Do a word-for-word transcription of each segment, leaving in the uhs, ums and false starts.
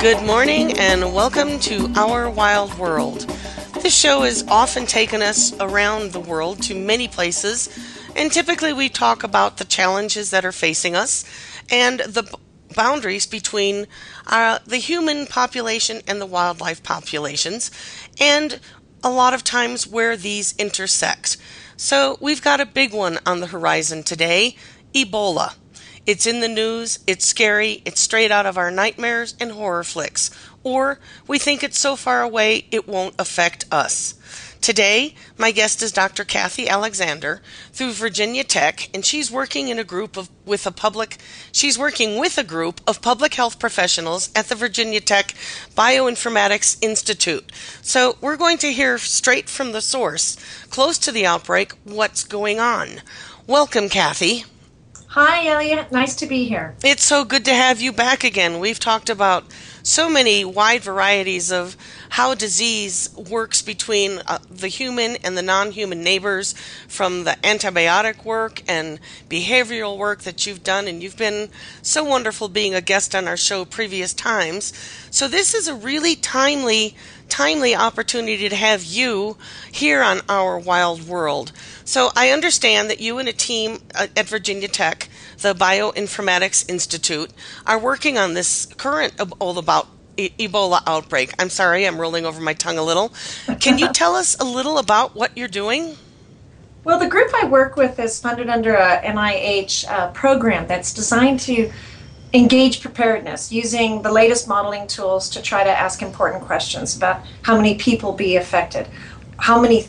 Good morning and welcome to Our Wild World. This show has often taken us around the world to many places, and typically we talk about the challenges that are facing us and the b- boundaries between uh, the human population and the wildlife populations, and a lot of times where these intersect. So we've got a big one on the horizon today, Ebola. It's in the news, it's scary, it's straight out of our nightmares and horror flicks. Or we think it's so far away it won't affect us. Today, my guest is Doctor Kathy Alexander through Virginia Tech, and she's working in a group of with a public she's working with a group of public health professionals at the Virginia Tech Bioinformatics Institute. So we're going to hear straight from the source, close to the outbreak, what's going on. Welcome, Kathy. Hi, Elliot. Nice to be here. It's so good to have you back again. We've talked about so many wide varieties of how disease works between uh, the human and the non-human neighbors, from the antibiotic work and behavioral work that you've done, and you've been so wonderful being a guest on our show previous times. So this is a really timely, timely opportunity to have you here on Our Wild World. So I understand that you and a team at Virginia Tech, the Bioinformatics Institute, are working on this current Ebola about Ebola outbreak. I'm sorry, I'm rolling over my tongue a little. Can you tell us a little about what you're doing? Well, the group I work with is funded under a N I H uh, program that's designed to engage preparedness using the latest modeling tools to try to ask important questions about how many people be affected, how many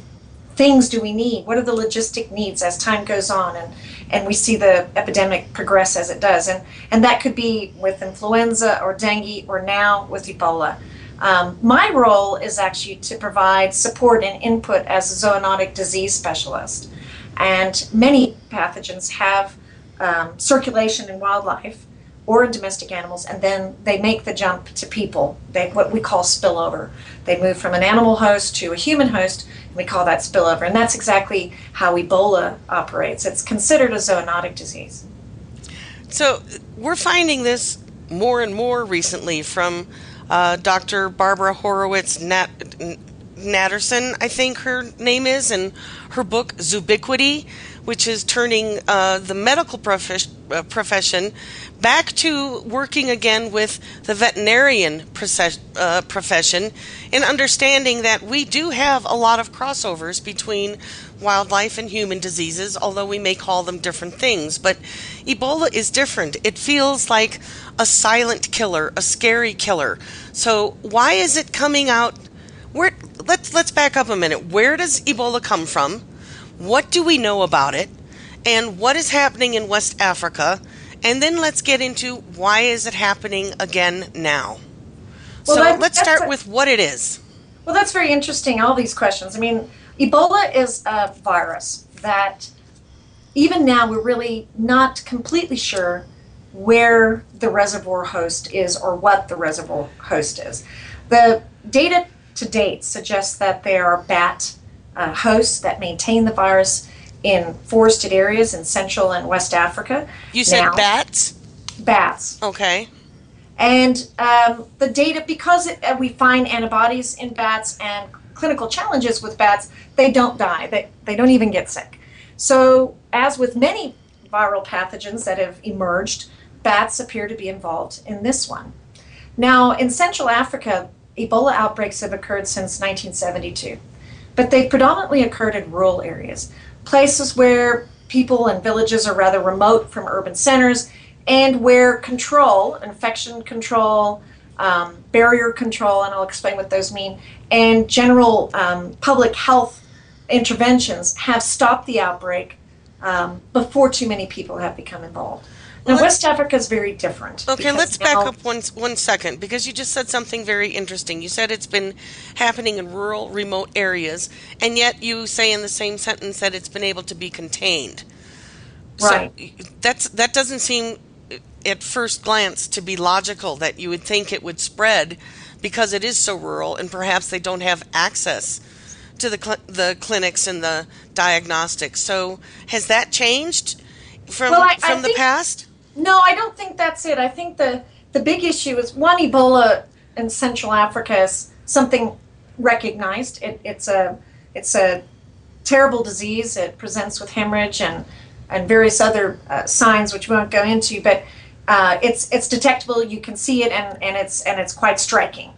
things do we need, what are the logistic needs as time goes on, and and we see the epidemic progress as it does. And, and that could be with influenza or dengue or now with Ebola. Um, my role is actually to provide support and input as a zoonotic disease specialist. And many pathogens have um, circulation in wildlife or in domestic animals, and then they make the jump to people. They what we call spillover. They move from an animal host to a human host, and we call that spillover. And that's exactly how Ebola operates. It's considered a zoonotic disease. So we're finding this more and more recently from uh, Doctor Barbara Horowitz Nat- Natterson, I think her name is, and her book Zubiquity, which is turning uh, the medical profession Uh, profession back to working again with the veterinarian proces- uh, profession, and understanding that we do have a lot of crossovers between wildlife and human diseases, although we may call them different things. But Ebola is different. It feels like a silent killer, a scary killer. So why is it coming out? Where let's let's back up a minute. Where does Ebola come from? What do we know about it? And what is happening in West Africa? And then let's get into why is it happening again now? Well, so that, let's start a, with what it is. Well, that's very interesting, all these questions. I mean, Ebola is a virus that even now we're really not completely sure where the reservoir host is or what the reservoir host is. The data to date suggests that there are bat uh, hosts that maintain the virus in forested areas in Central and West Africa. You said now, bats? Bats. Okay. And um, the data, because it, uh, we find antibodies in bats and clinical challenges with bats, they don't die. They, they don't even get sick. So as with many viral pathogens that have emerged, bats appear to be involved in this one. Now, in Central Africa, Ebola outbreaks have occurred since nineteen seventy-two, but they predominantly occurred in rural areas, places where people and villages are rather remote from urban centers, and where control, infection control, um, barrier control, and I'll explain what those mean, and general um, public health interventions have stopped the outbreak um, before too many people have become involved. Now, let's, West Africa is very different. Okay, let's back now, up one, one second, because you just said something very interesting. You said it's been happening in rural, remote areas, and yet you say in the same sentence that it's been able to be contained. Right. So that's, that doesn't seem at first glance to be logical, that you would think it would spread because it is so rural, and perhaps they don't have access to the cl- the clinics and the diagnostics. So has that changed from, well, I, from I the think, past? No, I don't think that's it. I think the, the big issue is, one, Ebola in Central Africa is something recognized. It, it's a it's a terrible disease. It presents with hemorrhage and, and various other uh, signs, which we won't go into, but uh, it's it's detectable. You can see it, and, and it's and it's quite striking.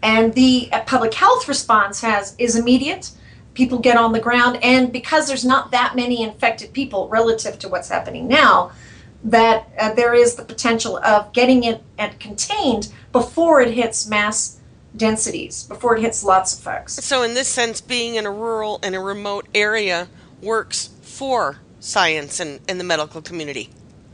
And the public health response has is immediate. People get on the ground, and because there's not that many infected people relative to what's happening now, that uh, there is the potential of getting it and contained before it hits mass densities, before it hits lots of folks. So in this sense, being in a rural and a remote area works for science and, and the medical community.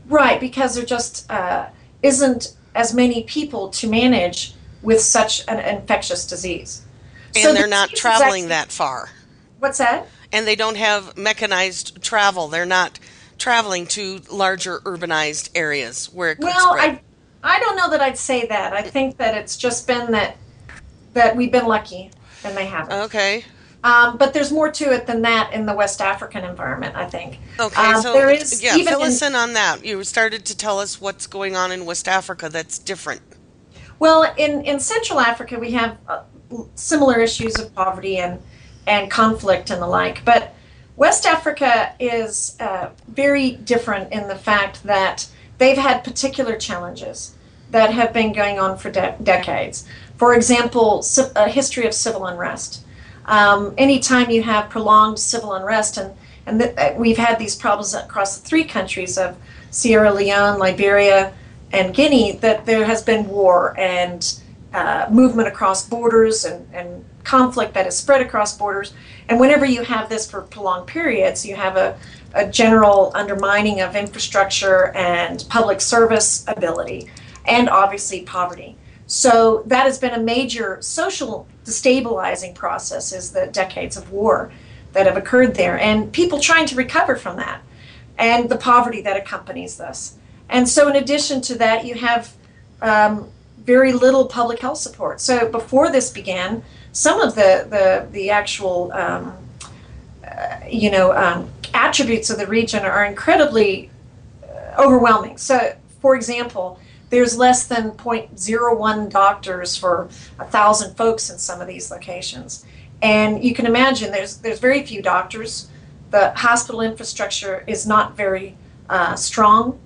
Right, because there just uh, isn't as many people to manage with such an infectious disease. And so they're not traveling actually, that far. What's that? And they don't have mechanized travel. They're not traveling to larger urbanized areas where it could well, spread. Well, I, I don't know that I'd say that. I think that it's just been that that we've been lucky and they haven't. Okay. Um, but there's more to it than that in the West African environment, I think. Okay, um, so there is yeah, even fill us in on that. You started to tell us what's going on in West Africa that's different. Well, in, in Central Africa, we have uh, similar issues of poverty and, and conflict and the like. But West Africa is uh, very different in the fact that they've had particular challenges that have been going on for de- decades. For example, si- a history of civil unrest. Um, anytime you have prolonged civil unrest, and, and th- we've had these problems across the three countries of Sierra Leone, Liberia, and Guinea, that there has been war and uh, movement across borders and, and conflict that is spread across borders. And whenever you have this for prolonged periods, you have a, a general undermining of infrastructure and public service ability, and obviously poverty. So that has been a major social destabilizing process, is the decades of war that have occurred there, and people trying to recover from that, and the poverty that accompanies this. And so in addition to that, you have um, very little public health support. So before this began, some of the, the, the actual, um, uh, you know, um, attributes of the region are incredibly overwhelming. So, for example, there's less than zero point zero one doctors for one thousand folks in some of these locations. And you can imagine there's, there's very few doctors. The hospital infrastructure is not very uh, strong.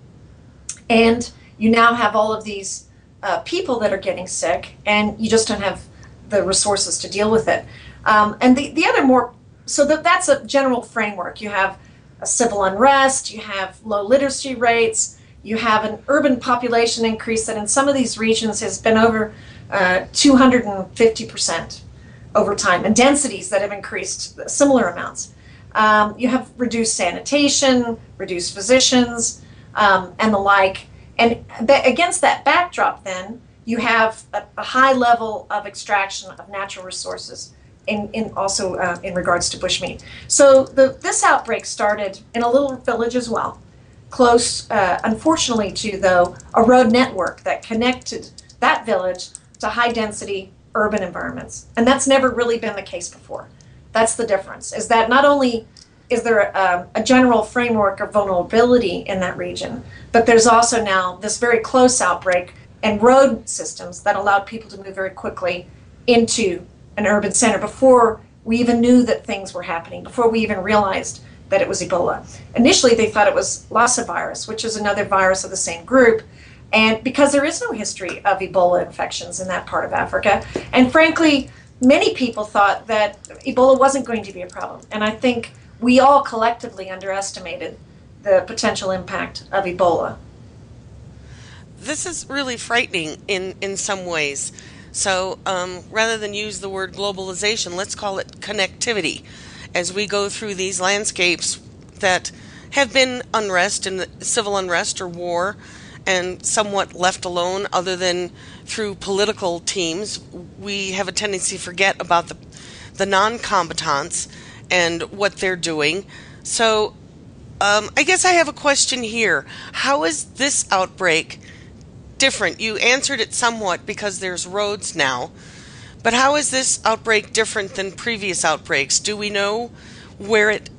And you now have all of these uh, people that are getting sick, and you just don't have the resources to deal with it. Um, and the, the other more, so that that's a general framework. You have a civil unrest, you have low literacy rates, you have an urban population increase that in some of these regions has been over uh, two hundred fifty percent over time, and densities that have increased similar amounts. Um, you have reduced sanitation, reduced physicians, Um, and the like. And th- against that backdrop, then, you have a, a high level of extraction of natural resources, in, in also uh, in regards to bushmeat. So the, this outbreak started in a little village as well, close, uh, unfortunately, to, though, a road network that connected that village to high-density urban environments. And that's never really been the case before. That's the difference, is that not only is there a, a general framework of vulnerability in that region, but there's also now this very close outbreak and road systems that allowed people to move very quickly into an urban center before we even knew that things were happening, before we even realized that it was Ebola. Initially, they thought it was Lassa virus, which is another virus of the same group, and because there is no history of Ebola infections in that part of Africa, and frankly, many people thought that Ebola wasn't going to be a problem, and I think we all collectively underestimated the potential impact of Ebola. This is really frightening in, in some ways. So um, rather than use the word globalization, let's call it connectivity as we go through these landscapes that have been unrest and civil unrest or war, and somewhat left alone other than through political teams, we have a tendency to forget about the, the non-combatants and what they're doing. So um, I guess I have a question here. How is this outbreak different? You answered it somewhat because there's roads now, but how is this outbreak different than previous outbreaks? Do we know where it,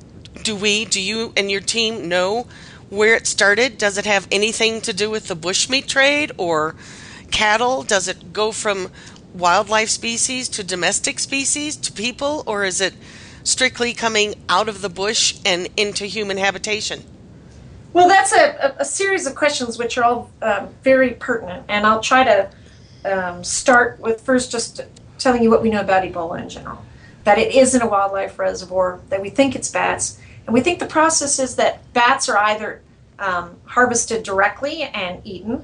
do we, do you and your team know where it started? Does it have anything to do with the bushmeat trade or cattle? Does it go from wildlife species to domestic species to people, or is it strictly coming out of the bush and into human habitation? Well, that's a, a series of questions which are all uh, very pertinent, and I'll try to um, start with first just telling you what we know about Ebola in general, that it is in a wildlife reservoir, that we think it's bats. And we think the process is that bats are either um, harvested directly and eaten,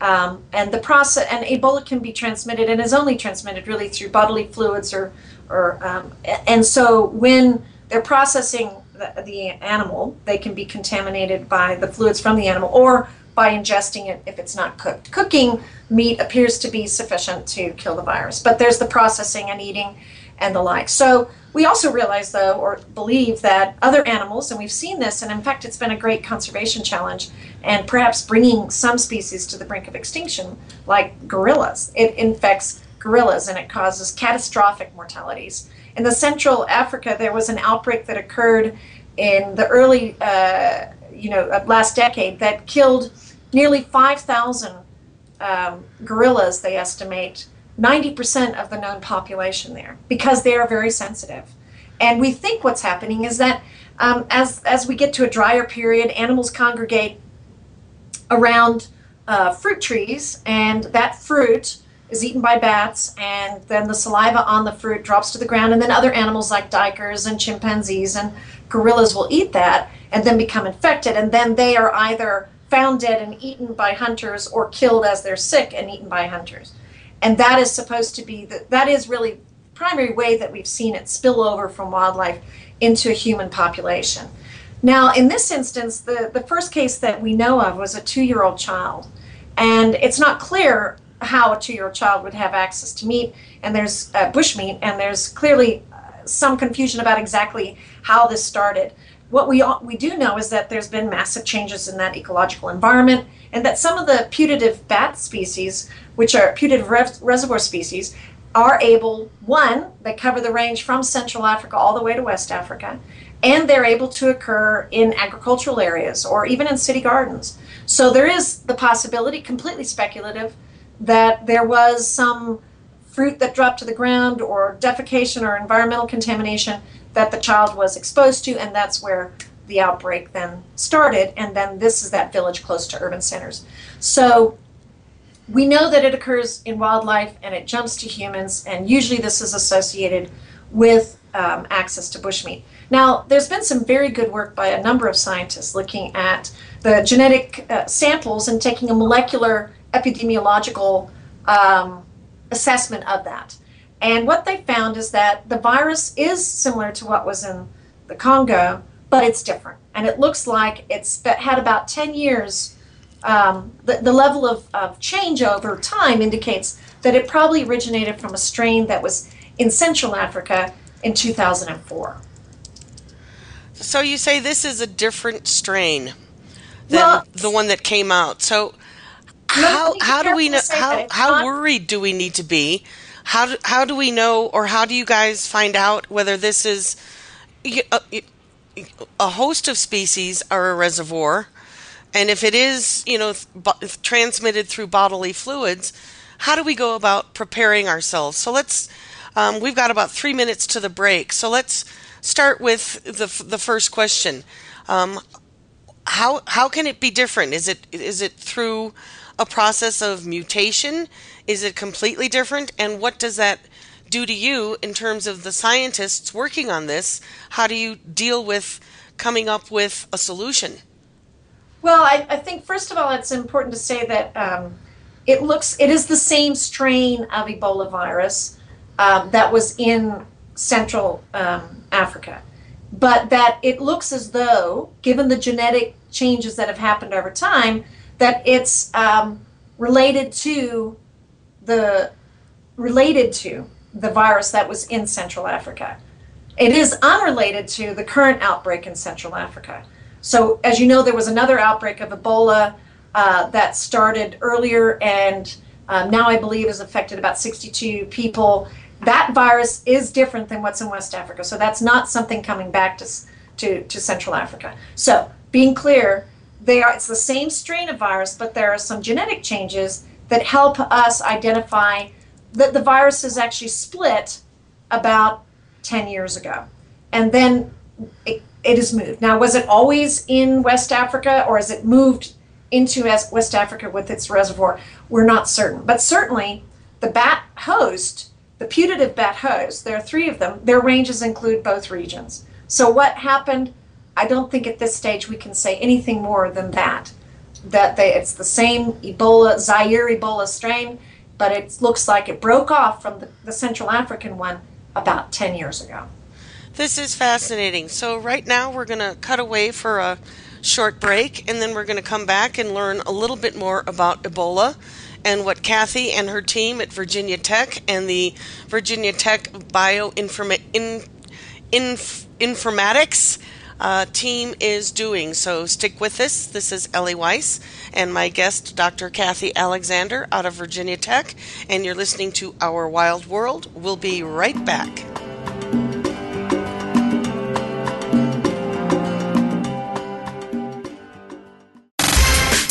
um, and the process and Ebola can be transmitted and is only transmitted really through bodily fluids or, or um, and so when they're processing the, the animal, they can be contaminated by the fluids from the animal or by ingesting it if it's not cooked. Cooking meat appears to be sufficient to kill the virus, but there's the processing and eating and the like. So we also realize, though, or believe that other animals, and we've seen this, and in fact it's been a great conservation challenge, and perhaps bringing some species to the brink of extinction, like gorillas. It infects gorillas and it causes catastrophic mortalities. In the Central Africa, there was an outbreak that occurred in the early, uh, you know, last decade that killed nearly five thousand um, gorillas, they estimate, ninety percent of the known population there, because they are very sensitive. And we think what's happening is that um, as, as we get to a drier period, animals congregate around uh, fruit trees, and that fruit is eaten by bats, and then the saliva on the fruit drops to the ground, and then other animals like duikers and chimpanzees and gorillas will eat that and then become infected, and then they are either found dead and eaten by hunters or killed as they're sick and eaten by hunters. And that is supposed to be, the, that is really the primary way that we've seen it spill over from wildlife into a human population. Now, in this instance, the, the first case that we know of was a two-year-old child. And it's not clear how a two-year-old child would have access to meat, and there's uh, bush meat, and there's clearly uh, some confusion about exactly how this started. What we, we do know is that there's been massive changes in that ecological environment, and that some of the putative bat species, which are putative res reservoir species, are able, one, they cover the range from Central Africa all the way to West Africa, and they're able to occur in agricultural areas or even in city gardens. So there is the possibility, completely speculative, that there was some fruit that dropped to the ground or defecation or environmental contamination that the child was exposed to, and that's where the outbreak then started, and then this is that village close to urban centers. So we know that it occurs in wildlife and it jumps to humans, and usually this is associated with um, access to bushmeat. Now, there's been some very good work by a number of scientists looking at the genetic uh, samples and taking a molecular epidemiological um, assessment of that. And what they found is that the virus is similar to what was in the Congo, but it's different. And it looks like it's had about ten years. Um, the, the level of, of change over time indicates that it probably originated from a strain that was in Central Africa in two thousand four. So you say this is a different strain than well, the one that came out. So how, how do we know, how, how worried do we need to be? How do, how do we know, or how do you guys find out whether this is a, a host of species or a reservoir? And if it is, you know, transmitted through bodily fluids, how do we go about preparing ourselves? So let's, um, we've got about three minutes to the break. So let's start with the the first question. Um, how how can it be different? Is it is it through a process of mutation? Is it completely different? And what does that do to you in terms of the scientists working on this? How do you deal with coming up with a solution? Well, I, I think, first of all, it's important to say that um, it looks, it is the same strain of Ebola virus um, that was in Central um, Africa. but that it looks as though, given the genetic changes that have happened over time, that it's um, related to the related to the virus that was in Central Africa. It is unrelated to the current outbreak in Central Africa. So, as you know, there was another outbreak of Ebola uh, that started earlier, and um, now I believe has affected about sixty-two people. That virus is different than what's in West Africa, so that's not something coming back to to, to Central Africa. So, being clear, they are, it's the same strain of virus, but there are some genetic changes that help us identify that the virus is actually split about ten years ago, and then it, it is moved. Now, was it always in West Africa, or has it moved into West Africa with its reservoir? We're not certain, but certainly the bat host, the putative bat host, there are three of them, their ranges include both regions. So what happened? I don't think at this stage we can say anything more than that, that they, it's the same Ebola, Zaire Ebola strain, but it looks like it broke off from the, the Central African one about ten years ago. This is fascinating. So right now we're going to cut away for a short break, and then we're going to come back and learn a little bit more about Ebola and what Kathy and her team at Virginia Tech and the Virginia Tech Bioinformatics in, inf, Informatics uh, team is doing. So stick with us. This is Ellie Weiss and my guest, Doctor Kathy Alexander out of Virginia Tech, and you're listening to Our Wild World. We'll be right back.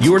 You're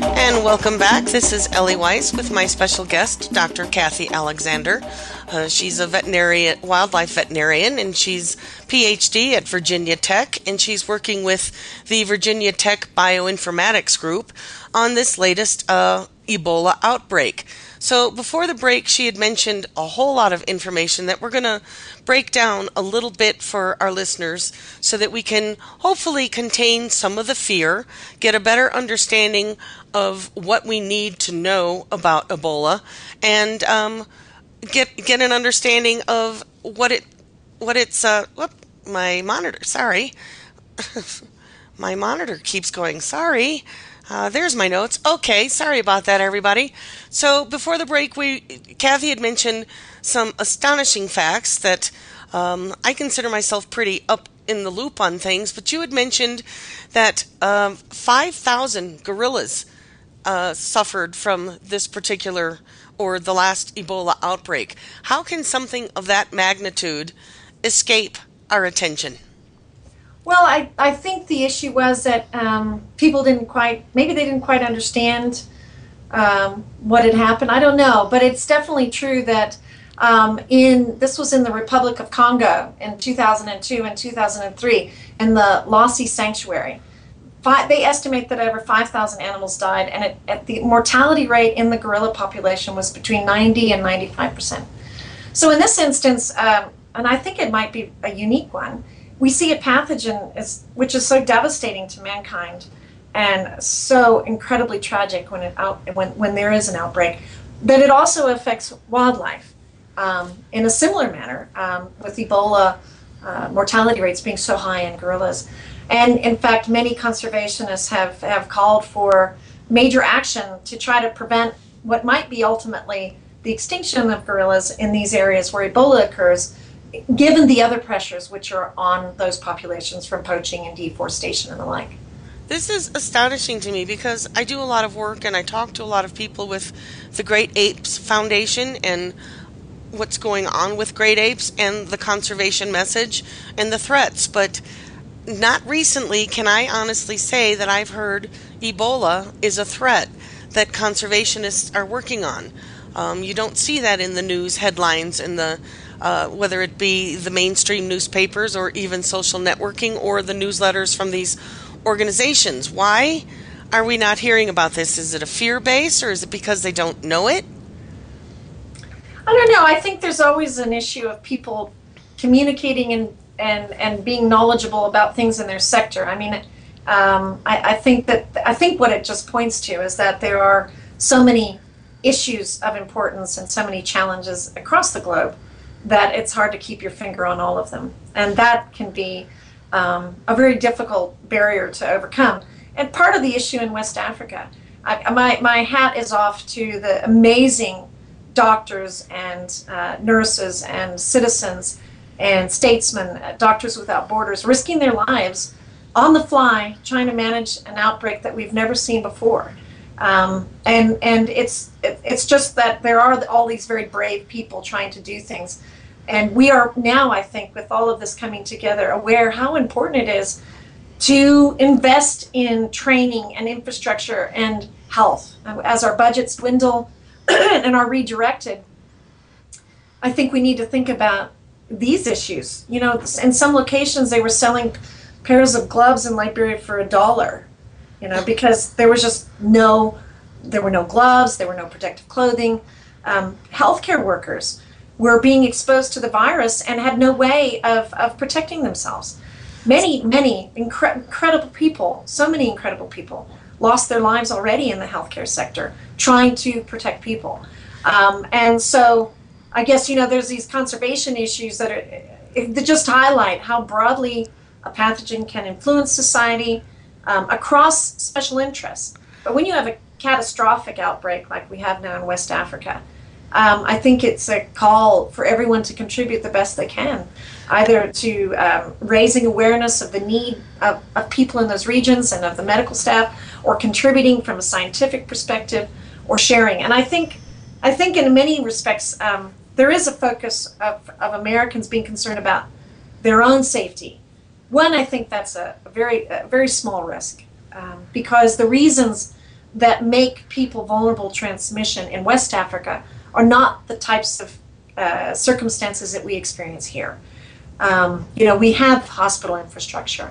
And welcome back. This is Ellie Weiss with my special guest, Doctor Kathy Alexander. Uh, she's a veterinarian, wildlife veterinarian, and she's P H D at Virginia Tech, and she's working with the Virginia Tech Bioinformatics Group on this latest uh, Ebola outbreak. So before the break, she had mentioned a whole lot of information that we're going to break down a little bit for our listeners so that we can hopefully contain some of the fear, get a better understanding of what we need to know about Ebola, and um, get get an understanding of what it what it's uh whoop, my monitor sorry my monitor keeps going sorry uh, there's my notes okay sorry about that everybody so before the break we Kathy had mentioned some astonishing facts that um, I consider myself pretty up in the loop on things, but you had mentioned that um, five thousand gorillas Uh, suffered from this particular or the last Ebola outbreak. How can something of that magnitude escape our attention? Well, I, I think the issue was that um, people didn't quite, maybe they didn't quite understand um, what had happened. I don't know, but it's definitely true that um, in, this was in the Republic of Congo in two thousand two and two thousand three in the Lossy Sanctuary. Five, they estimate that over five thousand animals died, and it, at the mortality rate in the gorilla population was between ninety and ninety-five percent. So in this instance, um, and I think it might be a unique one, we see a pathogen is, which is so devastating to mankind and so incredibly tragic when, it out, when, when there is an outbreak, that it also affects wildlife um, in a similar manner, um, with Ebola uh, mortality rates being so high in gorillas. And in fact, many conservationists have, have called for major action to try to prevent what might be ultimately the extinction of gorillas in these areas where Ebola occurs, given the other pressures which are on those populations from poaching and deforestation and the like. This is astonishing to me because I do a lot of work and I talk to a lot of people with the Great Apes Foundation and what's going on with great apes and the conservation message and the threats. But not recently can I honestly say that I've heard Ebola is a threat that conservationists are working on. Um, you don't see that in the news headlines, in the uh, whether it be the mainstream newspapers or even social networking or the newsletters from these organizations. Why are we not hearing about this? Is it a fear base, or is it because they don't know it? I don't know. I think there's always an issue of people communicating and, and, and being knowledgeable about things in their sector. I mean, um, I, I think that I think what it just points to is that there are so many issues of importance and so many challenges across the globe that it's hard to keep your finger on all of them, and that can be Um, a very difficult barrier to overcome. And part of the issue in West Africa, I, my, my hat is off to the amazing doctors and uh, nurses and citizens and statesmen, uh, Doctors Without Borders, risking their lives on the fly trying to manage an outbreak that we've never seen before. Um, and and it's, it, it's just that there are all these very brave people trying to do things. And we are now, I think, with all of this coming together, aware how important it is to invest in training and infrastructure and health. As our budgets dwindle and are redirected, I think we need to think about these issues. You know, in some locations they were selling pairs of gloves in Liberia for a dollar, you know, because there was just no, there were no gloves, there were no protective clothing. Um, healthcare workers were being exposed to the virus and had no way of, of protecting themselves. Many, many incre- incredible people, so many incredible people, lost their lives already in the healthcare sector trying to protect people. Um, and so I guess, you know, there's these conservation issues that, are, that just highlight how broadly a pathogen can influence society um, across special interests. But when you have a catastrophic outbreak like we have now in West Africa, Um, I think it's a call for everyone to contribute the best they can, either to um, raising awareness of the need of, of people in those regions and of the medical staff, or contributing from a scientific perspective, or sharing. And I think, I think in many respects, um, there is a focus of, of Americans being concerned about their own safety. One, I think that's a very, a very small risk, um, because the reasons that make people vulnerable to transmission in West Africa are not the types of uh, circumstances that we experience here. Um, you know, we have hospital infrastructure.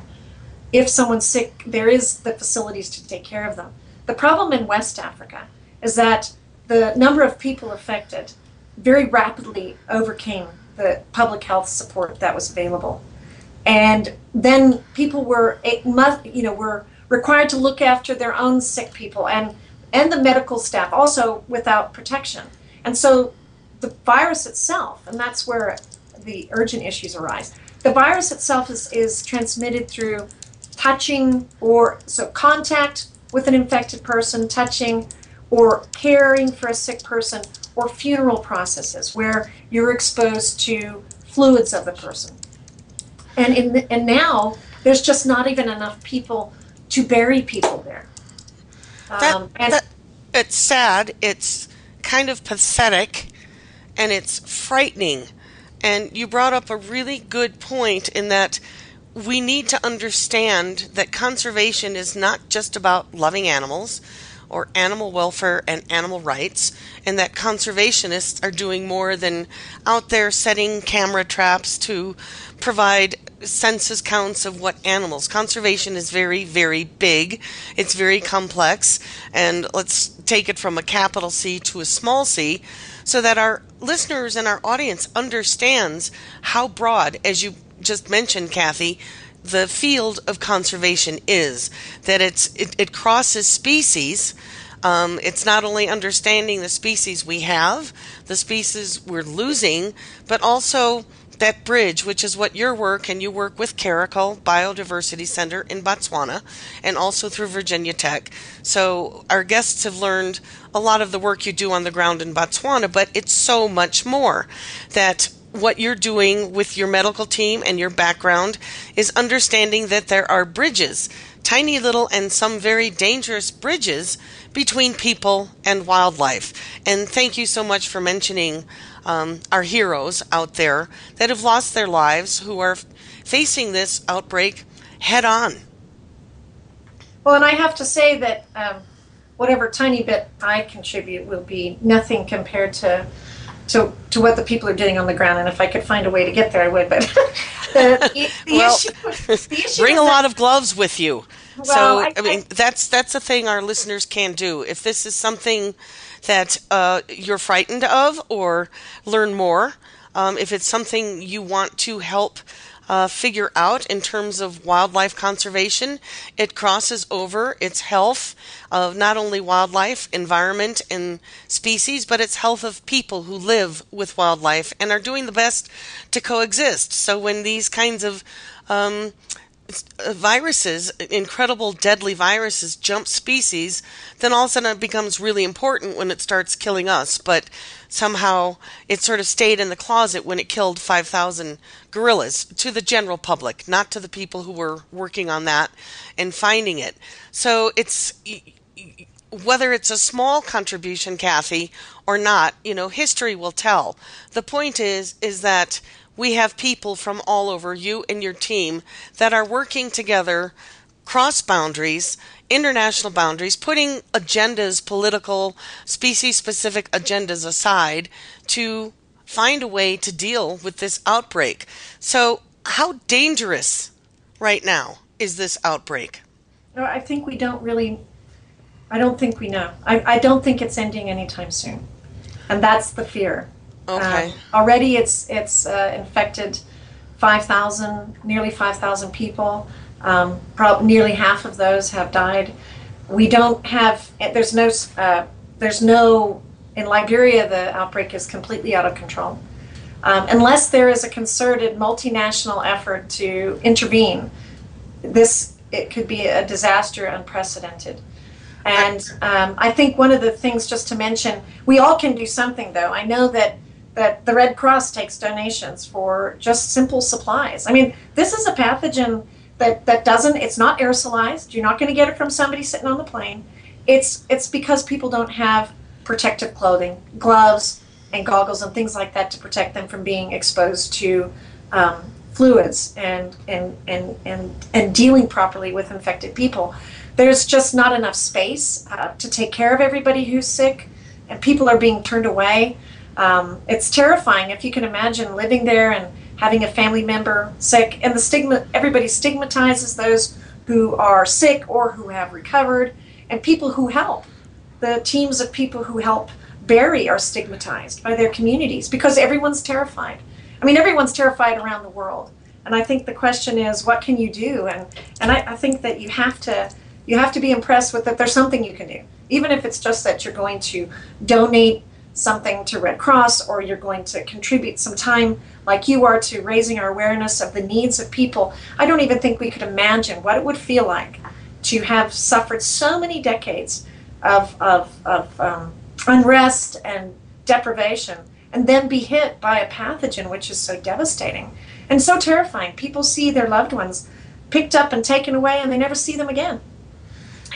If someone's sick, there is the facilities to take care of them. The problem in West Africa is that the number of people affected very rapidly overcame the public health support that was available. And then people were, it must, you know, were required to look after their own sick people and, and the medical staff, also without protection. And so the virus itself, and that's where the urgent issues arise, the virus itself is, is transmitted through touching or so contact with an infected person, touching or caring for a sick person, or funeral processes where you're exposed to fluids of the person. And, in the, and now there's just not even enough people to bury people there. Um, that, and that, it's sad. It's kind of pathetic, and it's frightening. And you brought up a really good point in that we need to understand that conservation is not just about loving animals or animal welfare and animal rights, and that conservationists are doing more than out there setting camera traps to provide census counts of what animals. Conservation is very, very big. It's very complex. And let's take it from a capital C to a small c so that our listeners and our audience understands how broad, as you just mentioned, Kathy, the field of conservation is, that it's it, it crosses species. Um, it's not only understanding the species we have, the species we're losing, but also that bridge, which is what your work, and you work with Caracal Biodiversity Center in Botswana and also through Virginia Tech. So our guests have learned a lot of the work you do on the ground in Botswana, but it's so much more that what you're doing with your medical team and your background is understanding that there are bridges, tiny little and some very dangerous bridges between people and wildlife. And thank you so much for mentioning um, our heroes out there that have lost their lives, who are facing this outbreak head on. Well, and I have to say that um, whatever tiny bit I contribute will be nothing compared to So, to what the people are doing on the ground, and if I could find a way to get there, I would. But the, the, the well, issue, the issue bring a that, lot of gloves with you. Well, so, I, I mean, I, that's that's a thing our listeners can do. If this is something that uh, you're frightened of, or learn more, um, if it's something you want to help uh, figure out in terms of wildlife conservation, it crosses over. It's health of not only wildlife, environment, and species, but it's health of people who live with wildlife and are doing the best to coexist. So when these kinds of um, viruses, incredible deadly viruses, jump species, then all of a sudden it becomes really important when it starts killing us. But somehow it sort of stayed in the closet when it killed five thousand gorillas, to the general public, not to the people who were working on that and finding it. So it's... whether it's a small contribution, Kathy, or not, you know, history will tell. The point is, is that we have people from all over, you and your team, that are working together, cross boundaries, international boundaries, putting agendas, political, species-specific agendas aside, to find a way to deal with this outbreak. So how dangerous right now is this outbreak? No, I think we don't really... I don't think we know. I, I don't think it's ending anytime soon, and that's the fear. Okay. Um, already, it's it's uh, infected five thousand, nearly five thousand people. Um, prob- nearly half of those have died. We don't have. There's no. Uh, there's no. In Liberia, the outbreak is completely out of control, um, unless there is a concerted multinational effort to intervene. This it could be a disaster unprecedented. And um, I think one of the things, just to mention, we all can do something, though. I know that, that the Red Cross takes donations for just simple supplies. I mean, this is a pathogen that, that doesn't, it's not aerosolized. You're not going to get it from somebody sitting on the plane. It's, it's because people don't have protective clothing, gloves and goggles and things like that to protect them from being exposed to um, fluids and, and, and, and, and dealing properly with infected people. There's just not enough space uh, to take care of everybody who's sick, and people are being turned away. Um, it's terrifying, if you can imagine living there and having a family member sick, and the stigma, everybody stigmatizes those who are sick or who have recovered, and people who help. The teams of people who help bury are stigmatized by their communities because everyone's terrified. I mean, everyone's terrified around the world. And I think the question is, what can you do? And, and I, I think that you have to... You have to be impressed with that there's something you can do, even if it's just that you're going to donate something to Red Cross, or you're going to contribute some time like you are to raising our awareness of the needs of people. I don't even think we could imagine what it would feel like to have suffered so many decades of, of, of um, unrest and deprivation, and then be hit by a pathogen which is so devastating and so terrifying. People see their loved ones picked up and taken away, and they never see them again.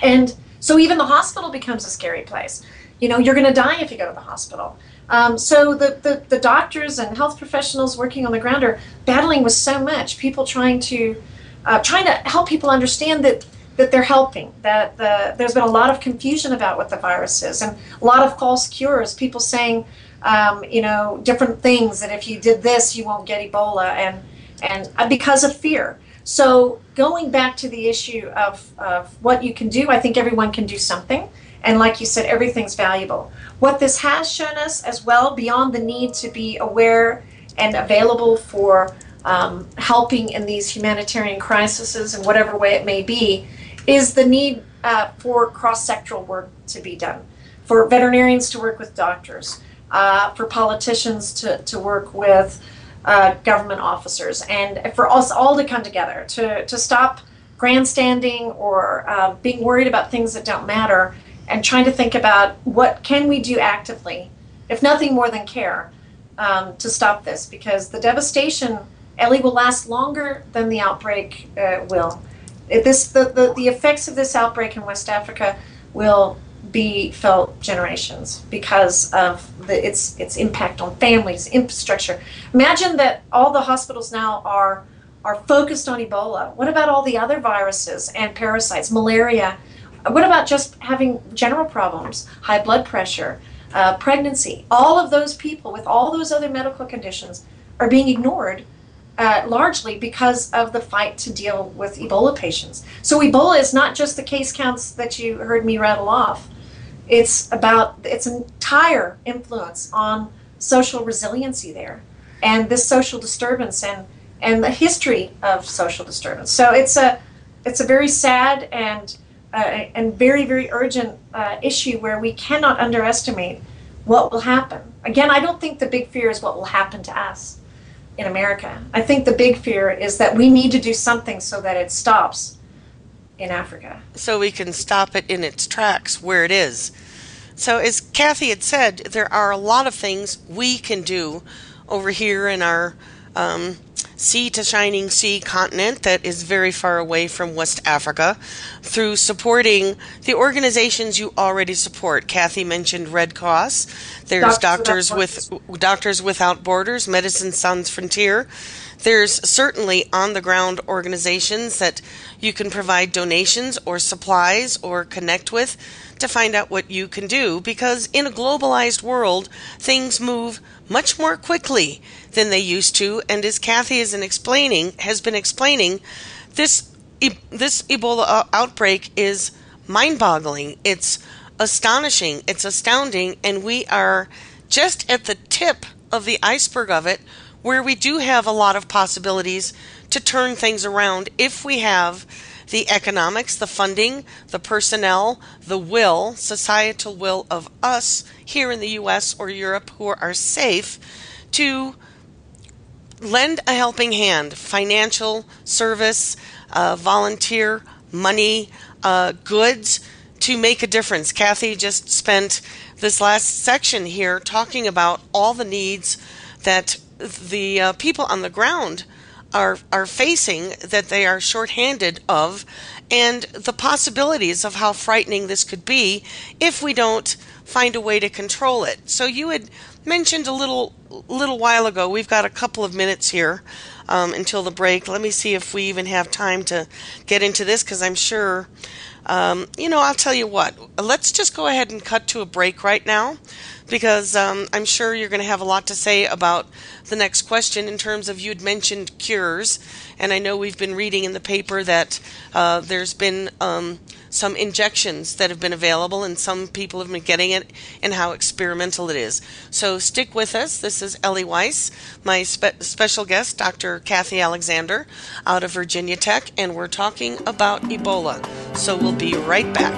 And so even the hospital becomes a scary place. You know, you're going to die if you go to the hospital. Um, so the, the, the doctors and health professionals working on the ground are battling with so much. People trying to uh, trying to help people understand that, that they're helping. That the, there's been a lot of confusion about what the virus is, and a lot of false cures. People saying, um, you know, different things, that if you did this, you won't get Ebola, and and uh, because of fear. So going back to the issue of, of what you can do, I think everyone can do something. And like you said, everything's valuable. What this has shown us as well, beyond the need to be aware and available for um, helping in these humanitarian crises in whatever way it may be, is the need uh, for cross-sectoral work to be done, for veterinarians to work with doctors, uh, for politicians to, to work with Uh, government officers, and for us all to come together to, to stop grandstanding or uh, being worried about things that don't matter, and trying to think about what can we do actively, if nothing more than care, um, to stop this, because the devastation, Ellie, will last longer than the outbreak uh, will. It, this the, the, the effects of this outbreak in West Africa will be felt generations because of the, its its impact on families, infrastructure. Imagine that all the hospitals now are are focused on Ebola. What about all the other viruses and parasites, malaria? What about just having general problems, high blood pressure, uh, pregnancy? All of those people with all those other medical conditions are being ignored uh, largely because of the fight to deal with Ebola patients. So Ebola is not just the case counts that you heard me rattle off. It's about its entire influence on social resiliency there, and this social disturbance and and the history of social disturbance. So it's a it's a very sad and Uh, and very, very urgent uh, issue where we cannot underestimate what will happen. Again, I don't think the big fear is what will happen to us in America. I think the big fear is that we need to do something so that it stops in Africa. So we can stop it in its tracks where it is. So as Kathy had said, there are a lot of things we can do over here in our um, sea to shining sea continent that is very far away from West Africa, through supporting the organizations you already support. Kathy mentioned Red Cross. There's Doctors, Doctors with Doctors Without Borders, Medicine Sans Frontier. There's certainly on-the-ground organizations that you can provide donations or supplies or connect with to find out what you can do, because in a globalized world, things move much more quickly than they used to. And as Kathy is in explaining, has been explaining, this this Ebola outbreak is mind-boggling. It's astonishing. It's astounding. And we are just at the tip of the iceberg of it, where we do have a lot of possibilities to turn things around if we have the economics, the funding, the personnel, the will, societal will of us here in the U S or Europe who are safe to lend a helping hand, financial, service, uh, volunteer, money, uh, goods, to make a difference. Kathy just spent this last section here talking about all the needs that the uh, people on the ground are are facing, that they are shorthanded of, and the possibilities of how frightening this could be if we don't find a way to control it. So you had mentioned a little little while ago, we've got a couple of minutes here um, until the break. Let me see if we even have time to get into this, because I'm sure, um, you know, I'll tell you what, let's just go ahead and cut to a break right now, because um, I'm sure you're going to have a lot to say about the next question in terms of, you'd mentioned cures, and I know we've been reading in the paper that uh, there's been um, some injections that have been available, and some people have been getting it, and how experimental it is. So stick with us. This is Ellie Weiss, my spe- special guest, Doctor Kathy Alexander, out of Virginia Tech, and we're talking about Ebola. So we'll be right back.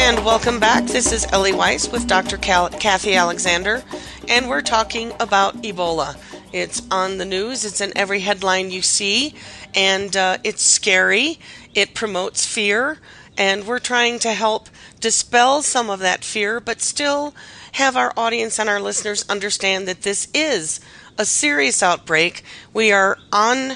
And welcome back. This is Ellie Weiss with Doctor Cal- Kathy Alexander, and we're talking about Ebola. It's on the news. It's in every headline you see, and uh, it's scary. It promotes fear, and we're trying to help dispel some of that fear, but still have our audience and our listeners understand that this is a serious outbreak. We are on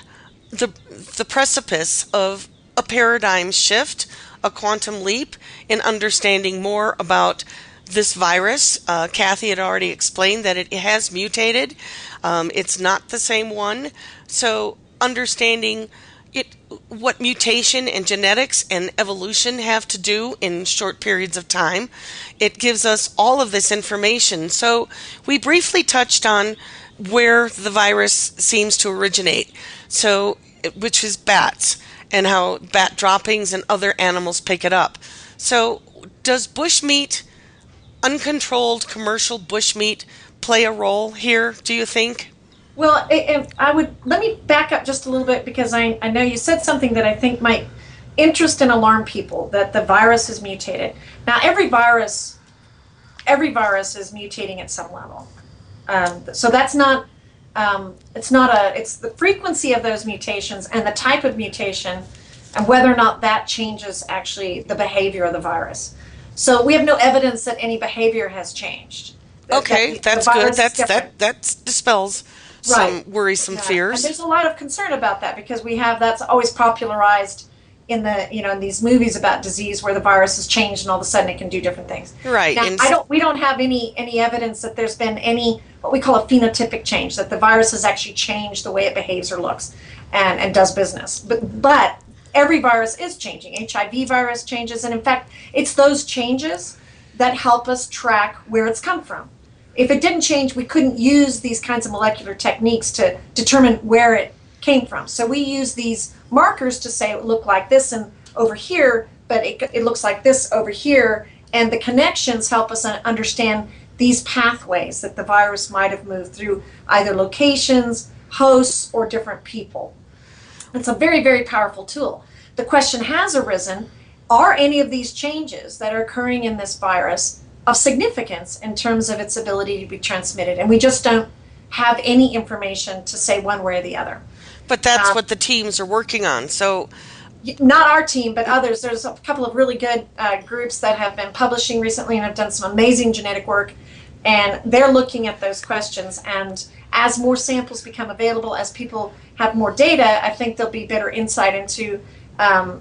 the the precipice of a paradigm shift, a quantum leap in understanding more about this virus. Uh, Kathy had already explained that it has mutated. Um, it's not the same one. So understanding it, what mutation and genetics and evolution have to do in short periods of time, it gives us all of this information. So we briefly touched on where the virus seems to originate, so which is bats, and how bat droppings and other animals pick it up. So does bushmeat, uncontrolled commercial bushmeat, play a role here, do you think? Well, if I would, let me back up just a little bit, because I, I know you said something that I think might interest and alarm people, that the virus is mutated. Now, every virus, every virus is mutating at some level. Um, so that's not, um, it's not a, it's the frequency of those mutations and the type of mutation and whether or not that changes actually the behavior of the virus. So we have no evidence that any behavior has changed. Okay, that's good. That's, that, that dispels some worrisome fears. And there's a lot of concern about that, because we have, that's always popularized in the, you know, in these movies about disease where the virus has changed and all of a sudden it can do different things. Right. Now, I don't, we don't have any, any evidence that there's been any, what we call a phenotypic change, that the virus has actually changed the way it behaves or looks and, and does business. But, but every virus is changing. H I V virus changes. And in fact, it's those changes that help us track where it's come from. If it didn't change, we couldn't use these kinds of molecular techniques to determine where it came from. So we use these markers to say it looked like this and over here, but it, it looks like this over here. And the connections help us understand these pathways that the virus might have moved through, either locations, hosts, or different people. It's a very, very powerful tool. The question has arisen, are any of these changes that are occurring in this virus of significance in terms of its ability to be transmitted? And we just don't have any information to say one way or the other. But that's um, what the teams are working on. So, not our team, but others. There's a couple of really good uh, groups that have been publishing recently and have done some amazing genetic work. And they're looking at those questions. And as more samples become available, as people have more data, I think there'll be better insight into um,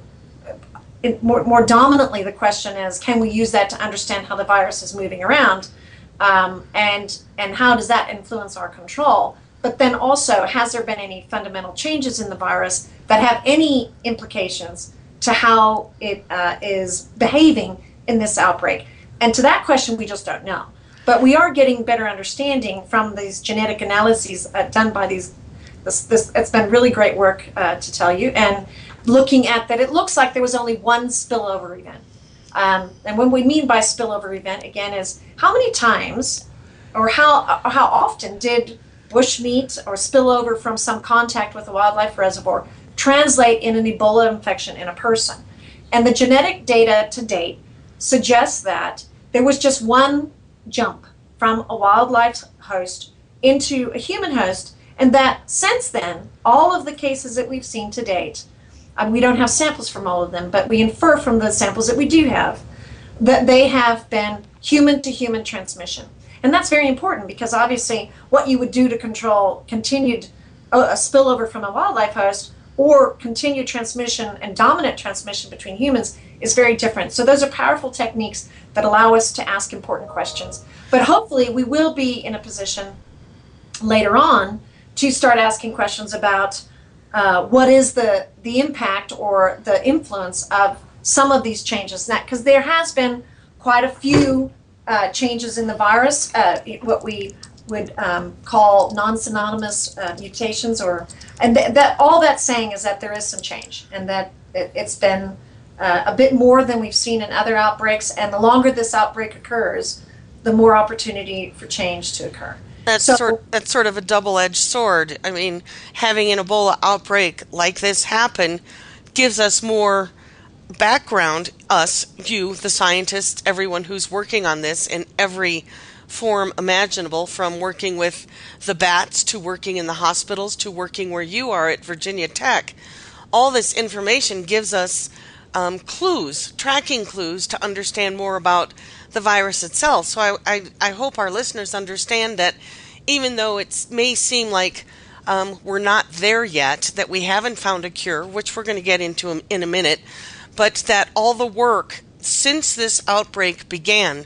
it, more, more dominantly the question is, can we use that to understand how the virus is moving around? Um, and, and how does that influence our control? But then also, has there been any fundamental changes in the virus that have any implications to how it uh, is behaving in this outbreak? And to that question, we just don't know. But we are getting better understanding from these genetic analyses uh, done by these, this, this, it's been really great work uh, to tell you, and looking at that, it looks like there was only one spillover event. Um, and what we mean by spillover event, again, is how many times or how, uh, how often did bushmeat or spillover from some contact with a wildlife reservoir translate in an Ebola infection in a person? And the genetic data to date suggests that there was just one jump from a wildlife host into a human host, and that since then, all of the cases that we've seen to date, um, we don't have samples from all of them, but we infer from the samples that we do have, that they have been human-to-human transmission. And that's very important, because obviously what you would do to control continued uh, a spillover from a wildlife host or continued transmission and dominant transmission between humans is very different. So those are powerful techniques that allow us to ask important questions. But hopefully we will be in a position later on to start asking questions about uh, what is the, the impact or the influence of some of these changes. Because there has been quite a few Uh, changes in the virus, uh, what we would um, call non-synonymous uh, mutations, or and th that all that's saying is that there is some change, and that it, it's been uh, a bit more than we've seen in other outbreaks. And the longer this outbreak occurs, the more opportunity for change to occur. That's so, sort that's sort of a double-edged sword. I mean, having an Ebola outbreak like this happen gives us more background, us, you, the scientists, everyone who's working on this in every form imaginable, from working with the bats to working in the hospitals to working where you are at Virginia Tech. All this information gives us um, clues, tracking clues, to understand more about the virus itself. So I, I, I hope our listeners understand that even though it may seem like um, we're not there yet, that we haven't found a cure, which we're going to get into in a minute, but that all the work since this outbreak began,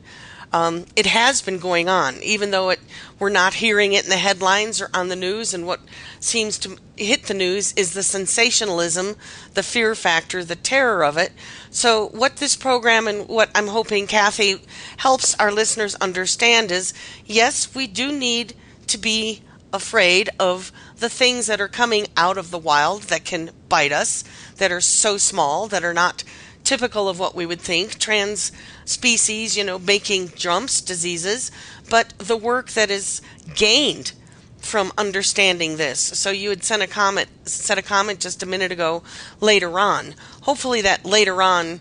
um, it has been going on, even though it, we're not hearing it in the headlines or on the news. And what seems to hit the news is the sensationalism, the fear factor, the terror of it. So what this program and what I'm hoping Kathy helps our listeners understand is, yes, we do need to be afraid of the things that are coming out of the wild that can bite us, that are so small, that are not typical of what we would think, trans species, you know, making jumps, diseases, but the work that is gained from understanding this. So you had sent a comment, sent a comment just a minute ago, later on. Hopefully that later on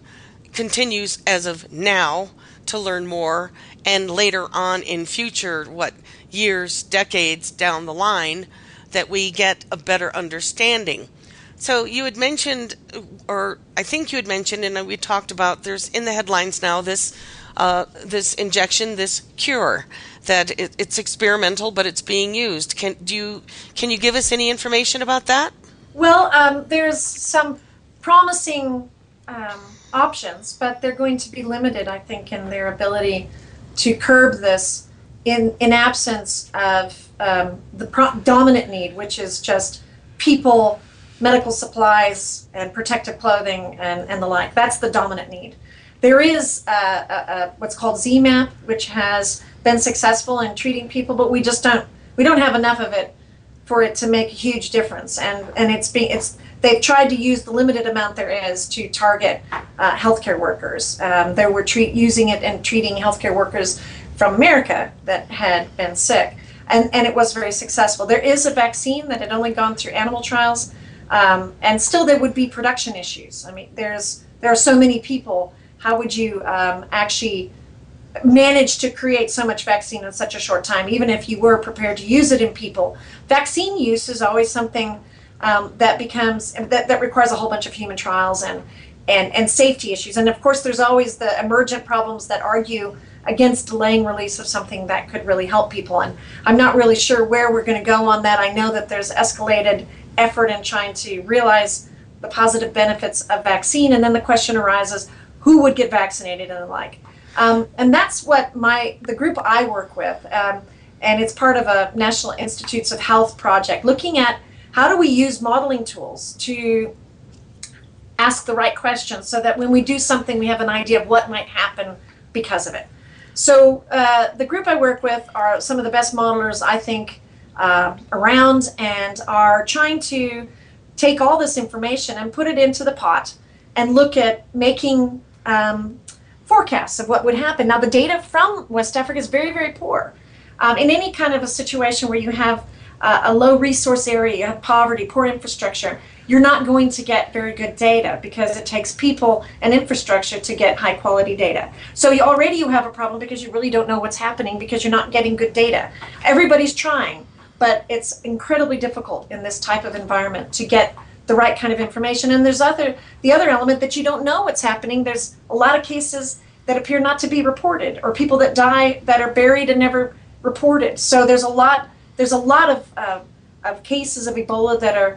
continues as of now to learn more, and later on in future, what, years, decades down the line, that we get a better understanding. So you had mentioned, or I think you had mentioned, and we talked about, there's in the headlines now this uh, this injection, this cure, that it, it's experimental, but it's being used. Can do you can you give us any information about that? Well, um, there's some promising um, options, but they're going to be limited, I think, in their ability to curb this in in absence of um, the pro- dominant need, which is just people, medical supplies and protective clothing and, and the like. That's the dominant need. There is uh, a, a, what's called Z MAP, which has been successful in treating people, but we just don't we don't have enough of it for it to make a huge difference. And and it's being it's they've tried to use the limited amount there is to target uh, healthcare workers. Um, they were treat, using it and treating healthcare workers from America that had been sick, and and it was very successful. There is a vaccine that had only gone through animal trials. Um, and still there would be production issues. I mean, there's there are so many people. How would you um, actually manage to create so much vaccine in such a short time, even if you were prepared to use it in people? Vaccine use is always something um, that becomes that, that requires a whole bunch of human trials and, and, and safety issues. And of course, there's always the emergent problems that argue against delaying release of something that could really help people. And I'm not really sure where we're going to go on that. I know that there's escalated effort in trying to realize the positive benefits of vaccine, and then the question arises, who would get vaccinated and the like. Um, and that's what my the group I work with, um, and it's part of a National Institutes of Health project, looking at how do we use modeling tools to ask the right questions so that when we do something, we have an idea of what might happen because of it. So uh, the group I work with are some of the best modelers, I think, Uh, around, and are trying to take all this information and put it into the pot and look at making um, forecasts of what would happen. Now, the data from West Africa is very, very poor. Um, in any kind of a situation where you have uh, a low resource area, you have poverty, poor infrastructure, you're not going to get very good data because it takes people and infrastructure to get high quality data. So you already you have a problem because you really don't know what's happening because you're not getting good data. Everybody's trying, but it's incredibly difficult in this type of environment to get the right kind of information. And there's other the other element that you don't know what's happening. There's a lot of cases that appear not to be reported, or people that die that are buried and never reported. So there's a lot there's a lot of uh, of cases of Ebola that are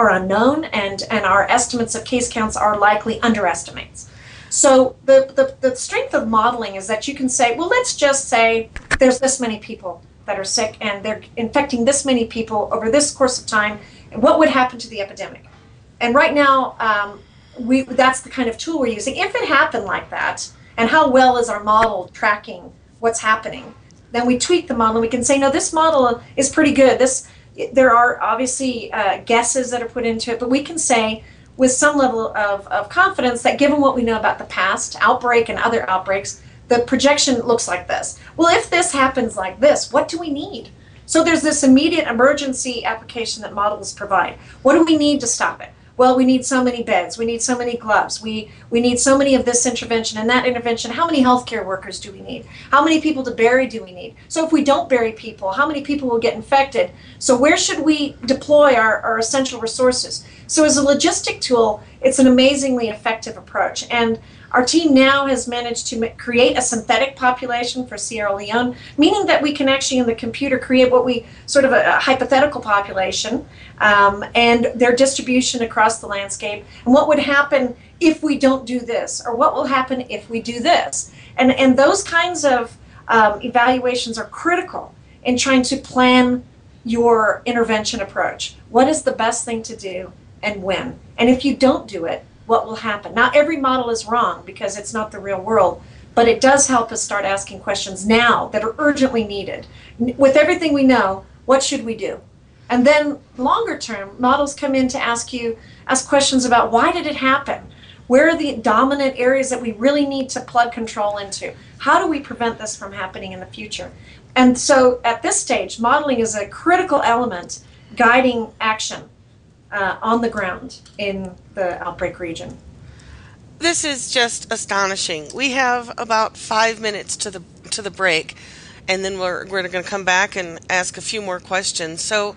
are unknown, and and our estimates of case counts are likely underestimates. So the, the the strength of modeling is that you can say, well, let's just say there's this many people that are sick, and they're infecting this many people over this course of time, and what would happen to the epidemic? And right now, um, we that's the kind of tool we're using. If it happened like that, and how well is our model tracking what's happening, then we tweak the model, and we can say, no, this model is pretty good. This There are obviously uh, guesses that are put into it, but we can say with some level of, of confidence that given what we know about the past outbreak and other outbreaks, the projection looks like this. Well, if this happens like this, what do we need? So there's this immediate emergency application that models provide. What do we need to stop it? Well, we need so many beds. We need so many gloves. We we need so many of this intervention and that intervention. How many healthcare workers do we need? How many people to bury do we need? So if we don't bury people, how many people will get infected? So where should we deploy our, our essential resources? So as a logistic tool, it's an amazingly effective approach. And our team now has managed to create a synthetic population for Sierra Leone, meaning that we can actually in the computer create what we sort of a, a hypothetical population um, and their distribution across the landscape and what would happen if we don't do this or what will happen if we do this. And, and those kinds of um, evaluations are critical in trying to plan your intervention approach. What is the best thing to do and when? And if you don't do it, what will happen? Not every model is wrong because it's not the real world, but it does help us start asking questions now that are urgently needed. With everything we know, what should we do? And then longer term, models come in to ask you, ask questions about why did it happen? Where are the dominant areas that we really need to plug control into? How do we prevent this from happening in the future? And so at this stage, modeling is a critical element guiding action Uh, on the ground in the outbreak region. This is just astonishing. We have about five minutes to the to the break, and then we're we're going to come back and ask a few more questions. So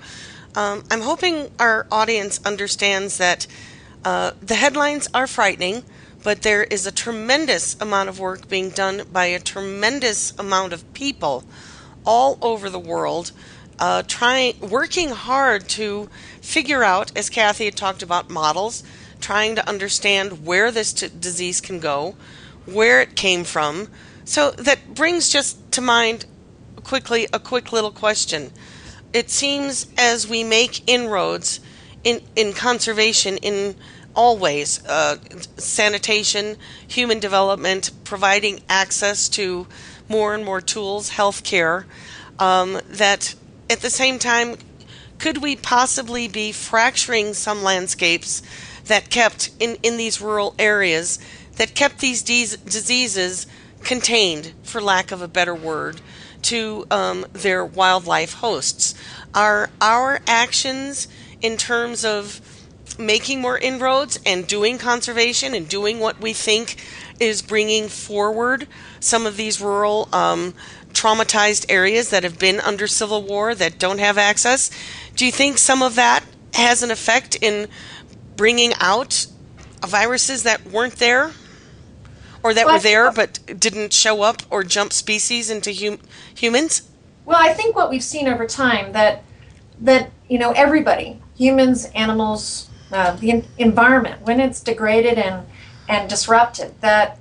um, I'm hoping our audience understands that uh, the headlines are frightening, but there is a tremendous amount of work being done by a tremendous amount of people all over the world. Uh, trying, working hard to figure out, as Kathy had talked about, models, trying to understand where this t- disease can go, where it came from. So that brings just to mind quickly a quick little question. It seems as we make inroads in, in conservation in all ways, uh, sanitation, human development, providing access to more and more tools, healthcare, um, that at the same time, could we possibly be fracturing some landscapes that kept in, in these rural areas, that kept these de- diseases contained, for lack of a better word, to um, their wildlife hosts? Are our actions in terms of making more inroads and doing conservation and doing what we think is bringing forward some of these rural um, traumatized areas that have been under civil war that don't have access? Do you think some of that has an effect in bringing out viruses that weren't there or that well, were there but didn't show up or jump species into hum- humans? Well, I think what we've seen over time that, that you know, everybody, humans, animals, uh, the environment, when it's degraded and, and disrupted, that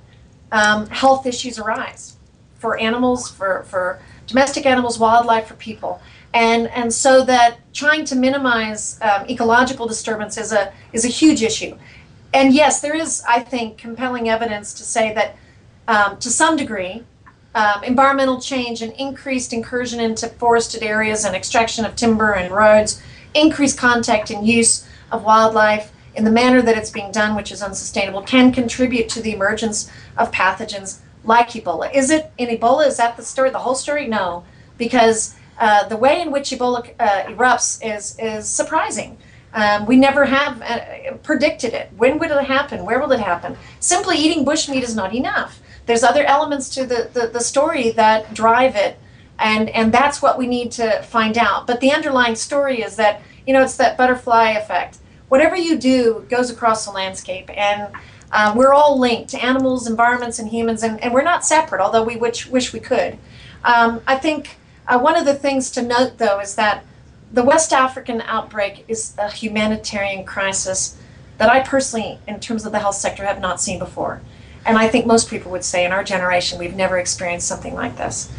um, health issues arise. For animals, for, for domestic animals, wildlife, for people. And and so that trying to minimize um, ecological disturbance is a is a huge issue. And yes, there is, I think, compelling evidence to say that um, to some degree, um, environmental change and increased incursion into forested areas and extraction of timber and roads, increased contact and use of wildlife in the manner that it's being done, which is unsustainable, can contribute to the emergence of pathogens like Ebola. Is it in Ebola? Is that the story, the whole story? No, because uh, the way in which Ebola uh, erupts is is surprising. Um, we never have uh, predicted it. When would it happen? Where will it happen? Simply eating bushmeat is not enough. There's other elements to the, the, the story that drive it, and, and that's what we need to find out. But the underlying story is that, you know, it's that butterfly effect. Whatever you do goes across the landscape, and Uh, we're all linked to animals, environments, and humans, and, and we're not separate, although we wish, wish we could. Um, I think uh, one of the things to note, though, is that the West African outbreak is a humanitarian crisis that I personally, in terms of the health sector, have not seen before. And I think most people would say in our generation we've never experienced something like this.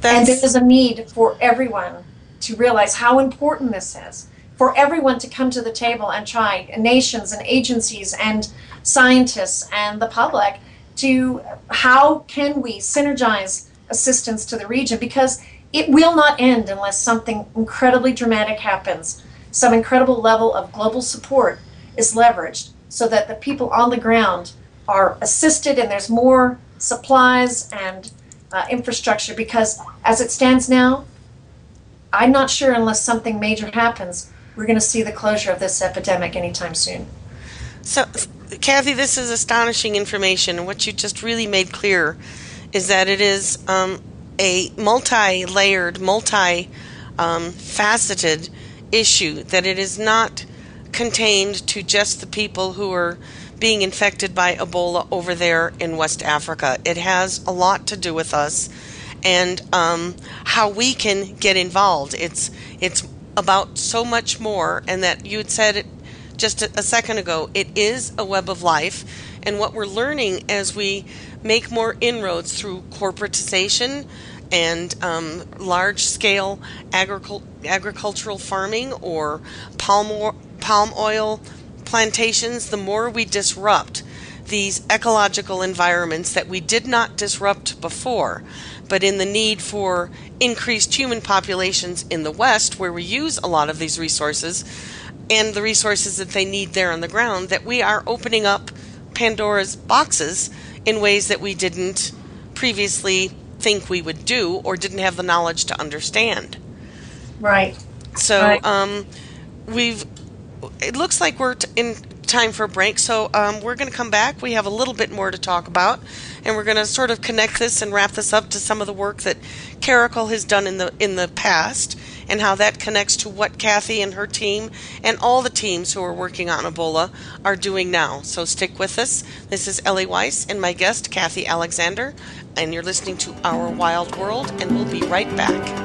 That's... And there is a need for everyone to realize how important this is, for everyone to come to the table and try, and nations and agencies and scientists and the public, to how can we synergize assistance to the region, because it will not end unless something incredibly dramatic happens. Some incredible level of global support is leveraged so that the people on the ground are assisted and there's more supplies and uh, infrastructure, because as it stands now, I'm not sure unless something major happens, we're going to see the closure of this epidemic anytime soon. So, Kathy, this is astonishing information, and what you just really made clear is that it is um, a multi-layered, multi-faceted um, issue, that it is not contained to just the people who are being infected by Ebola over there in West Africa. It has a lot to do with us and um, how we can get involved. It's it's about so much more, and that you had said it just a, a second ago, it is a web of life. And what we're learning as we make more inroads through corporatization and um, large-scale agricul- agricultural farming or palm, o- palm oil plantations, the more we disrupt these ecological environments that we did not disrupt before. But in the need for increased human populations in the West, where we use a lot of these resources and the resources that they need there on the ground, that we are opening up Pandora's boxes in ways that we didn't previously think we would do or didn't have the knowledge to understand. Right. So right. Um, we've. It looks like we're t- in time for a break, so um, we're going to come back. We have a little bit more to talk about, and we're going to sort of connect this and wrap this up to some of the work that Caracal has done in the in the past and how that connects to what Kathy and her team and all the teams who are working on Ebola are doing now. So stick with us. This is Ellie Weiss and my guest, Kathy Alexander, and you're listening to Our Wild World, and we'll be right back.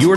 You're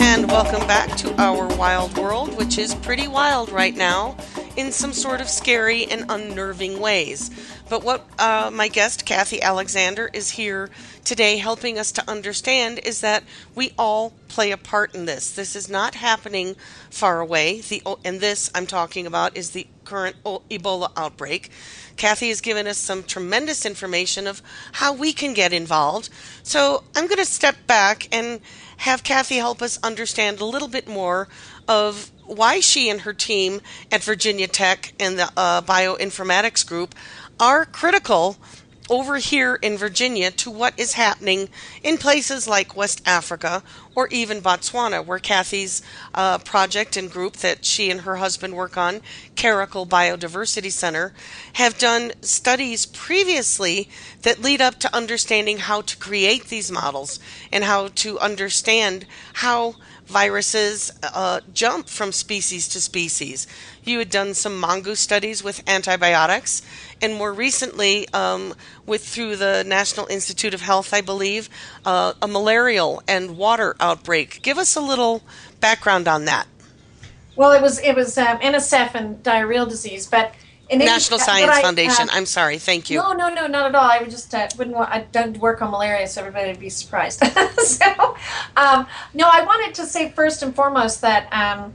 And welcome back to Our Wild World, which is pretty wild right now in some sort of scary and unnerving ways. But what uh, my guest, Kathy Alexander, is here today helping us to understand is that we all play a part in this. This is not happening far away. The and this I'm talking about is the current Ebola outbreak. Kathy has given us some tremendous information of how we can get involved. So I'm going to step back and have Kathy help us understand a little bit more of why she and her team at Virginia Tech and the uh, bioinformatics group are critical over here in Virginia to what is happening in places like West Africa or even Botswana, where Kathy's uh, project and group that she and her husband work on, Caracal Biodiversity Center, have done studies previously that lead up to understanding how to create these models and how to understand how viruses uh, jump from species to species. You had done some mongoose studies with antibiotics, and more recently, um, with through the National Institute of Health, I believe, uh, a malarial and water outbreak. Give us a little background on that. Well, it was it was um, N S F and diarrheal disease, but in National Science I, Foundation. Uh, I'm sorry, thank you. No, no, no, not at all. I would just uh, wouldn't want. I don't work on malaria, so everybody would be surprised. so, um, no, I wanted to say first and foremost that um,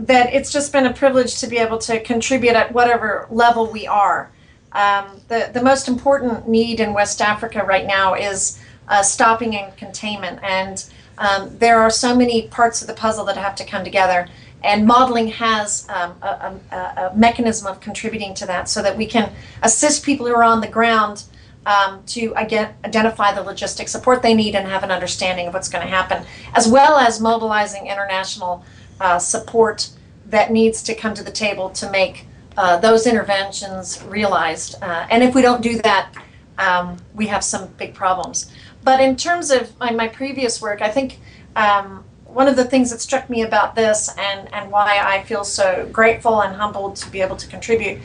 that it's just been a privilege to be able to contribute at whatever level we are. Um, the the most important need in West Africa right now is uh, stopping and containment, and um, there are so many parts of the puzzle that have to come together. And modeling has um, a, a, a mechanism of contributing to that so that we can assist people who are on the ground um, to again, identify the logistic support they need and have an understanding of what's going to happen, as well as mobilizing international uh, support that needs to come to the table to make uh, those interventions realized. Uh, and if we don't do that, um, we have some big problems. But in terms of my, my previous work, I think um, one of the things that struck me about this and, and why I feel so grateful and humbled to be able to contribute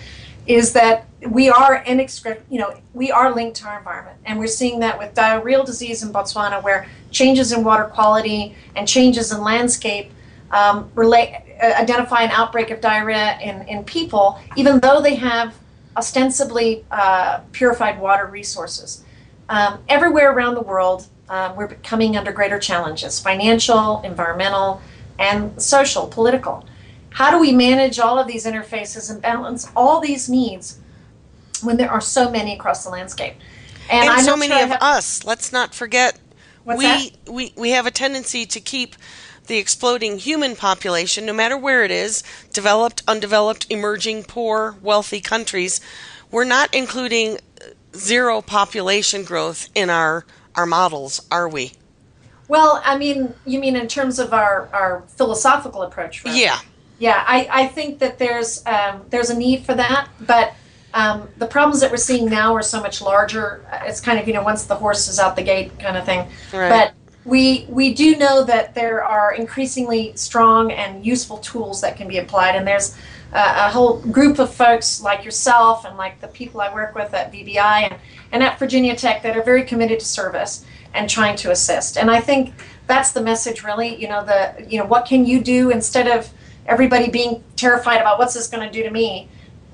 is that we are inextric, you know, we are linked to our environment, and we're seeing that with diarrheal disease in Botswana, where changes in water quality and changes in landscape um, relate, uh, identify an outbreak of diarrhea in, in people, even though they have ostensibly uh, purified water resources. Um, everywhere around the world, uh, we're coming under greater challenges, financial, environmental, and social, political. How do we manage all of these interfaces and balance all these needs when there are so many across the landscape? And, and so many sure of have... us. Let's not forget, What's we, that? we we have a tendency to keep the exploding human population, no matter where it is, developed, undeveloped, emerging, poor, wealthy countries. We're not including zero population growth in our, our models, are we? Well, I mean, you mean in terms of our, our philosophical approach, right? Yeah. Yeah, I, I think that there's um, there's a need for that, but um, the problems that we're seeing now are so much larger. It's kind of, you know, once the horse is out the gate kind of thing. Right. But we we do know that there are increasingly strong and useful tools that can be applied, and there's uh, a whole group of folks like yourself and like the people I work with at V B I and, and at Virginia Tech that are very committed to service and trying to assist. And I think that's the message, really. You know, the you know what can you do instead of everybody being terrified about what's this going to do to me?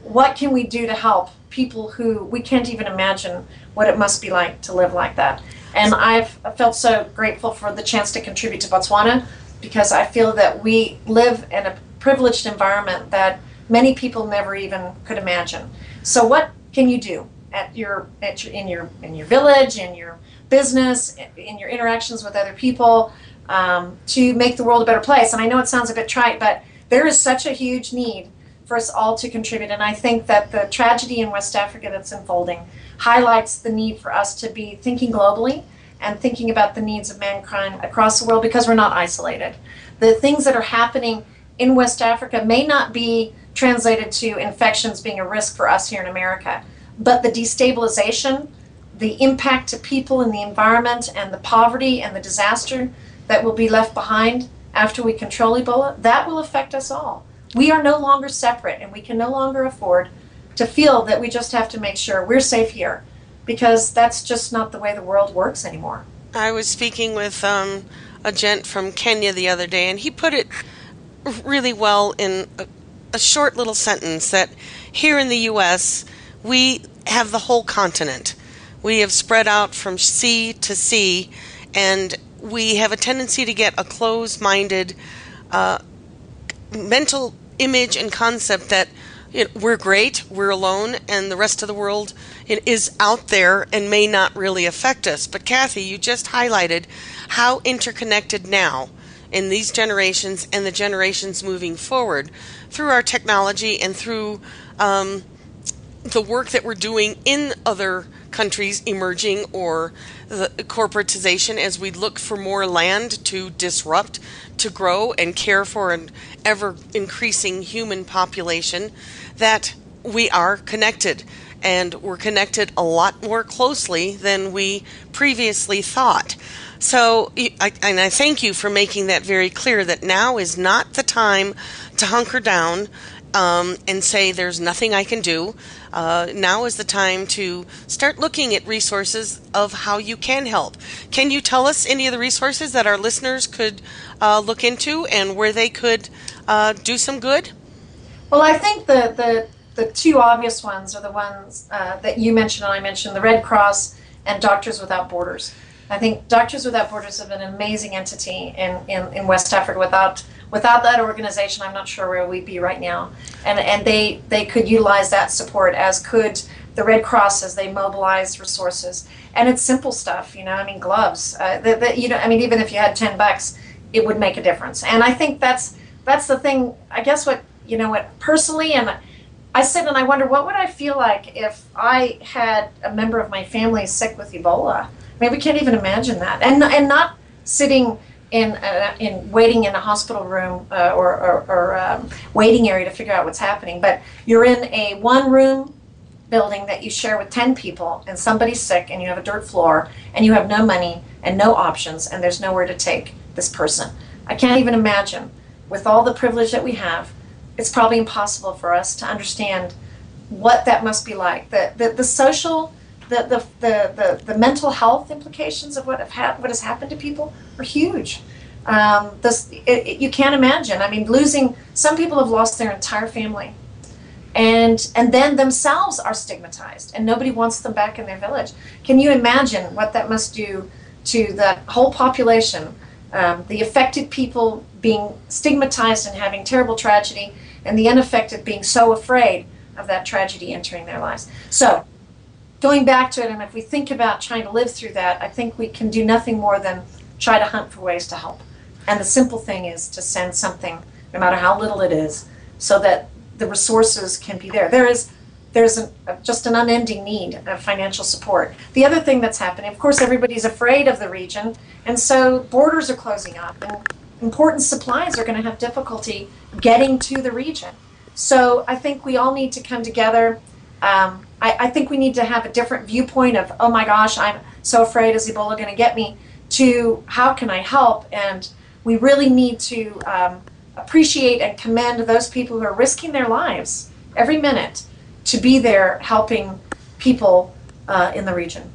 What can we do to help people who we can't even imagine what it must be like to live like that? And I've felt so grateful for the chance to contribute to Botswana, because I feel that we live in a privileged environment that many people never even could imagine. So what can you do at your, at your in your in your village, in your business, in your interactions with other people um, to make the world a better place? And I know it sounds a bit trite, but there is such a huge need for us all to contribute, and I think that the tragedy in West Africa that's unfolding highlights the need for us to be thinking globally and thinking about the needs of mankind across the world, because we're not isolated. The things that are happening in West Africa may not be translated to infections being a risk for us here in America, but the destabilization, the impact to people and the environment, and the poverty and the disaster that will be left behind after we control Ebola, that will affect us all. We are no longer separate, and we can no longer afford to feel that we just have to make sure we're safe here, because that's just not the way the world works anymore. I was speaking with um, a gent from Kenya the other day, and he put it really well in a, a short little sentence, that here in the U S, we have the whole continent. We have spread out from sea to sea, and we have a tendency to get a closed-minded uh, mental image and concept that you know, we're great, we're alone, and the rest of the world is out there and may not really affect us. But Kathy, you just highlighted how interconnected now in these generations and the generations moving forward through our technology and through um, the work that we're doing in other countries emerging, or the corporatization as we look for more land to disrupt, to grow and care for an ever increasing human population, that we are connected, and we're connected a lot more closely than we previously thought. So, I, and I thank you for making that very clear, that now is not the time to hunker down Um, and say there's nothing I can do. Uh, now is the time to start looking at resources of how you can help. Can you tell us any of the resources that our listeners could uh, look into and where they could uh, do some good? Well, I think the, the, the two obvious ones are the ones uh, that you mentioned and I mentioned, the Red Cross and Doctors Without Borders. I think Doctors Without Borders have been an amazing entity in, in, in West Africa. Without Without that organization, I'm not sure where we'd be right now. And and they, they could utilize that support, as could the Red Cross, as they mobilize resources. And it's simple stuff, you know, I mean, gloves. Uh, the, the, you know, I mean, even if you had ten bucks, it would make a difference. And I think that's that's the thing, I guess what, you know, what personally, and I sit and I wonder, what would I feel like if I had a member of my family sick with Ebola? I mean, we can't even imagine that. And, and not sitting... In, uh, in waiting in a hospital room uh, or, or, or um, waiting area to figure out what's happening, but you're in a one-room building that you share with ten people, and somebody's sick, and you have a dirt floor, and you have no money and no options, and there's nowhere to take this person. I can't even imagine, with all the privilege that we have, it's probably impossible for us to understand what that must be like, the the, the social, the the, the the the mental health implications of what have ha- what has happened to people are huge. Um, this it, it, you can't imagine. I mean, losing some people have lost their entire family, and and then themselves are stigmatized, and nobody wants them back in their village. Can you imagine what that must do to the whole population? Um, the affected people being stigmatized and having terrible tragedy, and the unaffected being so afraid of that tragedy entering their lives. So, going back to it, and if we think about trying to live through that, I think we can do nothing more than try to hunt for ways to help. And the simple thing is to send something, no matter how little it is, so that the resources can be there. There is there's a, just an unending need of financial support. The other thing that's happening, of course, everybody's afraid of the region, and so borders are closing up, and important supplies are going to have difficulty getting to the region. So I think we all need to come together. Um, I, I think we need to have a different viewpoint of, oh my gosh, I'm so afraid, is Ebola going to get me, to how can I help? And we really need to um, appreciate and commend those people who are risking their lives every minute to be there helping people uh, in the region.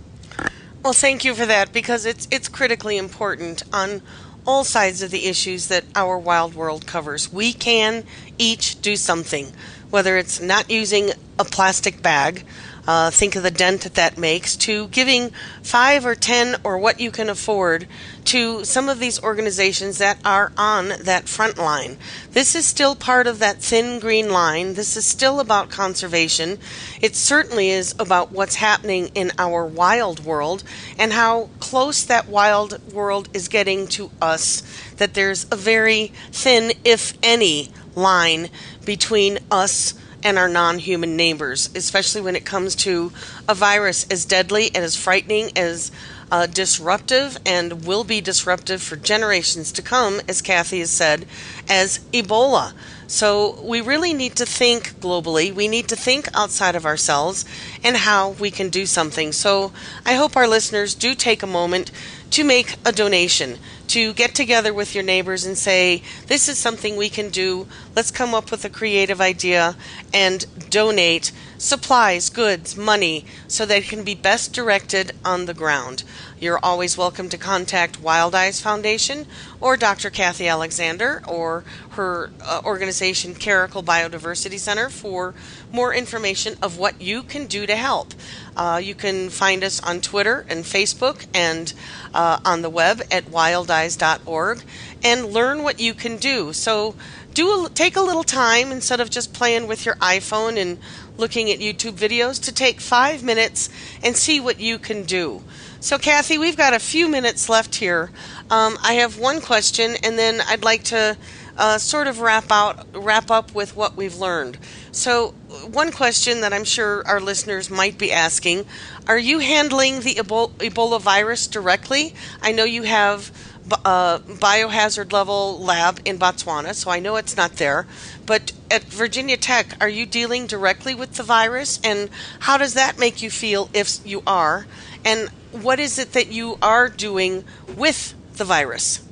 Well, thank you for that, because it's it's critically important on all sides of the issues that our wild world covers. We can each do something, whether it's not using a plastic bag, uh, think of the dent that that makes, to giving five or ten or what you can afford to some of these organizations that are on that front line. This is still part of that thin green line. This is still about conservation. It certainly is about what's happening in our wild world and how close that wild world is getting to us, that there's a very thin, if any, line between us and our non-human neighbors, especially when it comes to a virus as deadly and as frightening, as uh, disruptive, and will be disruptive for generations to come, as Kathy has said, as Ebola. So we really need to think globally. We need to think outside of ourselves and how we can do something. So I hope our listeners do take a moment to make a donation, to get together with your neighbors and say, this is something we can do. Let's come up with a creative idea and donate supplies, goods, money, so that it can be best directed on the ground. You're always welcome to contact Wild Eyes Foundation or Doctor Kathy Alexander or her uh, organization Caracal Biodiversity Center for more information of what you can do to help. Uh, you can find us on Twitter and Facebook and uh, on the web at wild eyes dot org and learn what you can do. So do a, take a little time instead of just playing with your iPhone and looking at YouTube videos to take five minutes and see what you can do. So Kathy, we've got a few minutes left here. Um, I have one question, and then I'd like to uh, sort of wrap out, wrap up with what we've learned. So one question that I'm sure our listeners might be asking, are you handling the Ebola virus directly? I know you have a biohazard level lab in Botswana, so I know it's not there. But at Virginia Tech, are you dealing directly with the virus? And how does that make you feel if you are? And what is it that you are doing with the virus?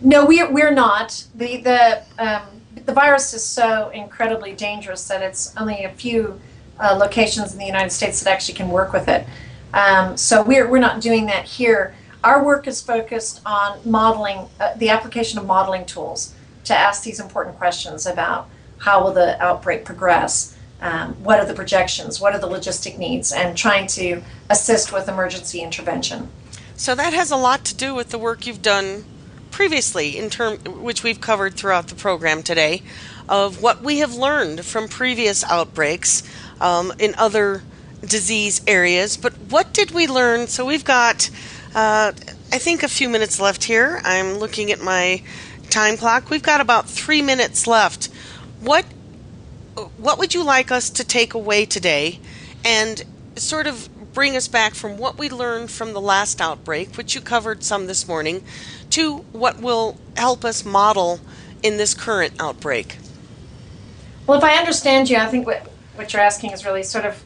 No, we are, we're not. The the um, the virus is so incredibly dangerous that it's only a few uh, locations in the United States that actually can work with it. Um, so we're we're not doing that here. Our work is focused on modeling, uh, the application of modeling tools to ask these important questions about how will the outbreak progress, um, what are the projections, what are the logistic needs, and trying to assist with emergency intervention. So that has a lot to do with the work you've done previously, in term, which we've covered throughout the program today, of what we have learned from previous outbreaks um, in other disease areas. But what did we learn? So we've got... Uh, I think a few minutes left here. I'm looking at my time clock. We've got about three minutes left. What what would you like us to take away today and sort of bring us back from what we learned from the last outbreak, which you covered some this morning, to what will help us model in this current outbreak? Well, if I understand you, I think what, what you're asking is really sort of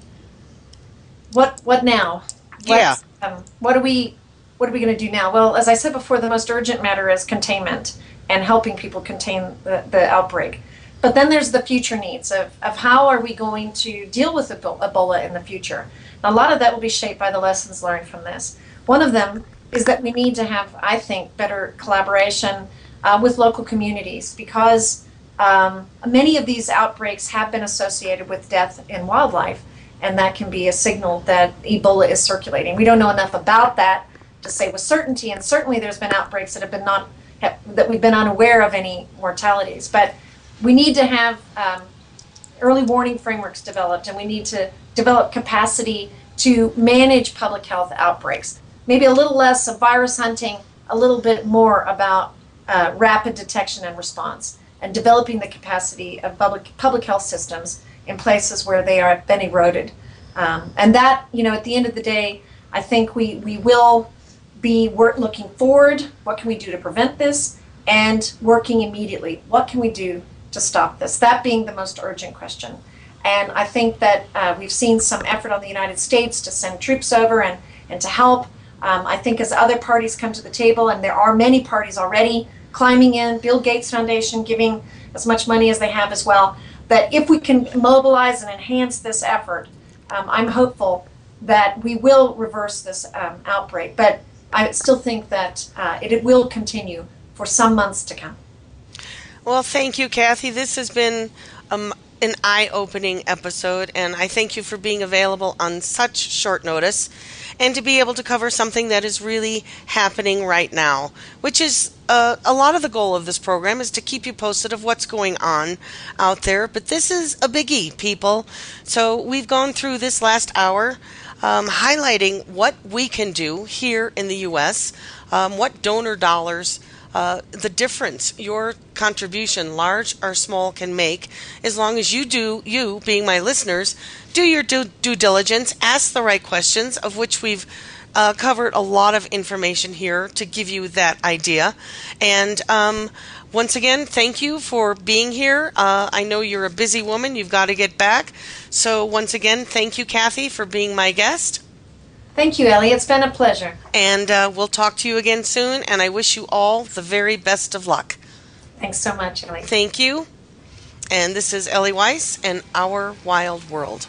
what what now? What's, yeah. Um, what do we... What are we going to do now? Well, as I said before, the most urgent matter is containment and helping people contain the, the outbreak. But then there's the future needs of, of how are we going to deal with Ebola in the future. And a lot of that will be shaped by the lessons learned from this. One of them is that we need to have, I think, better collaboration uh, with local communities, because um, many of these outbreaks have been associated with death in wildlife, and that can be a signal that Ebola is circulating. We don't know enough about that to say with certainty, and certainly there's been outbreaks that have been not have, that we've been unaware of any mortalities. But we need to have um, early warning frameworks developed, and we need to develop capacity to manage public health outbreaks. Maybe a little less of virus hunting, a little bit more about uh, rapid detection and response, and developing the capacity of public public health systems in places where they have been eroded. Um, and that, you know, at the end of the day, I think we, we will be work looking forward. What can we do to prevent this? And working immediately, what can we do to stop this? That being the most urgent question. And I think that uh, we've seen some effort on the United States to send troops over and, and to help. Um, I think as other parties come to the table, and there are many parties already climbing in, Bill Gates Foundation giving as much money as they have as well, that if we can mobilize and enhance this effort, um, I'm hopeful that we will reverse this um, outbreak. But I still think that uh, it, it will continue for some months to come. Well, thank you, Kathy. This has been um, an eye-opening episode, and I thank you for being available on such short notice, and to be able to cover something that is really happening right now, which is uh, a lot of the goal of this program is to keep you posted of what's going on out there. But this is a biggie, people. So we've gone through this last hour um, highlighting what we can do here in the U S, um, what donor dollars, uh, the difference your contribution, large or small, can make, as long as you do, you being my listeners, do your due, due diligence, ask the right questions, of which we've uh, covered a lot of information here to give you that idea. And um, once again, thank you for being here. Uh, I know you're a busy woman. You've got to get back. So once again, thank you, Kathy, for being my guest. Thank you, Ellie. It's been a pleasure. And uh, we'll talk to you again soon, and I wish you all the very best of luck. Thanks so much, Ellie. Thank you. And this is Ellie Weiss and Our Wild World.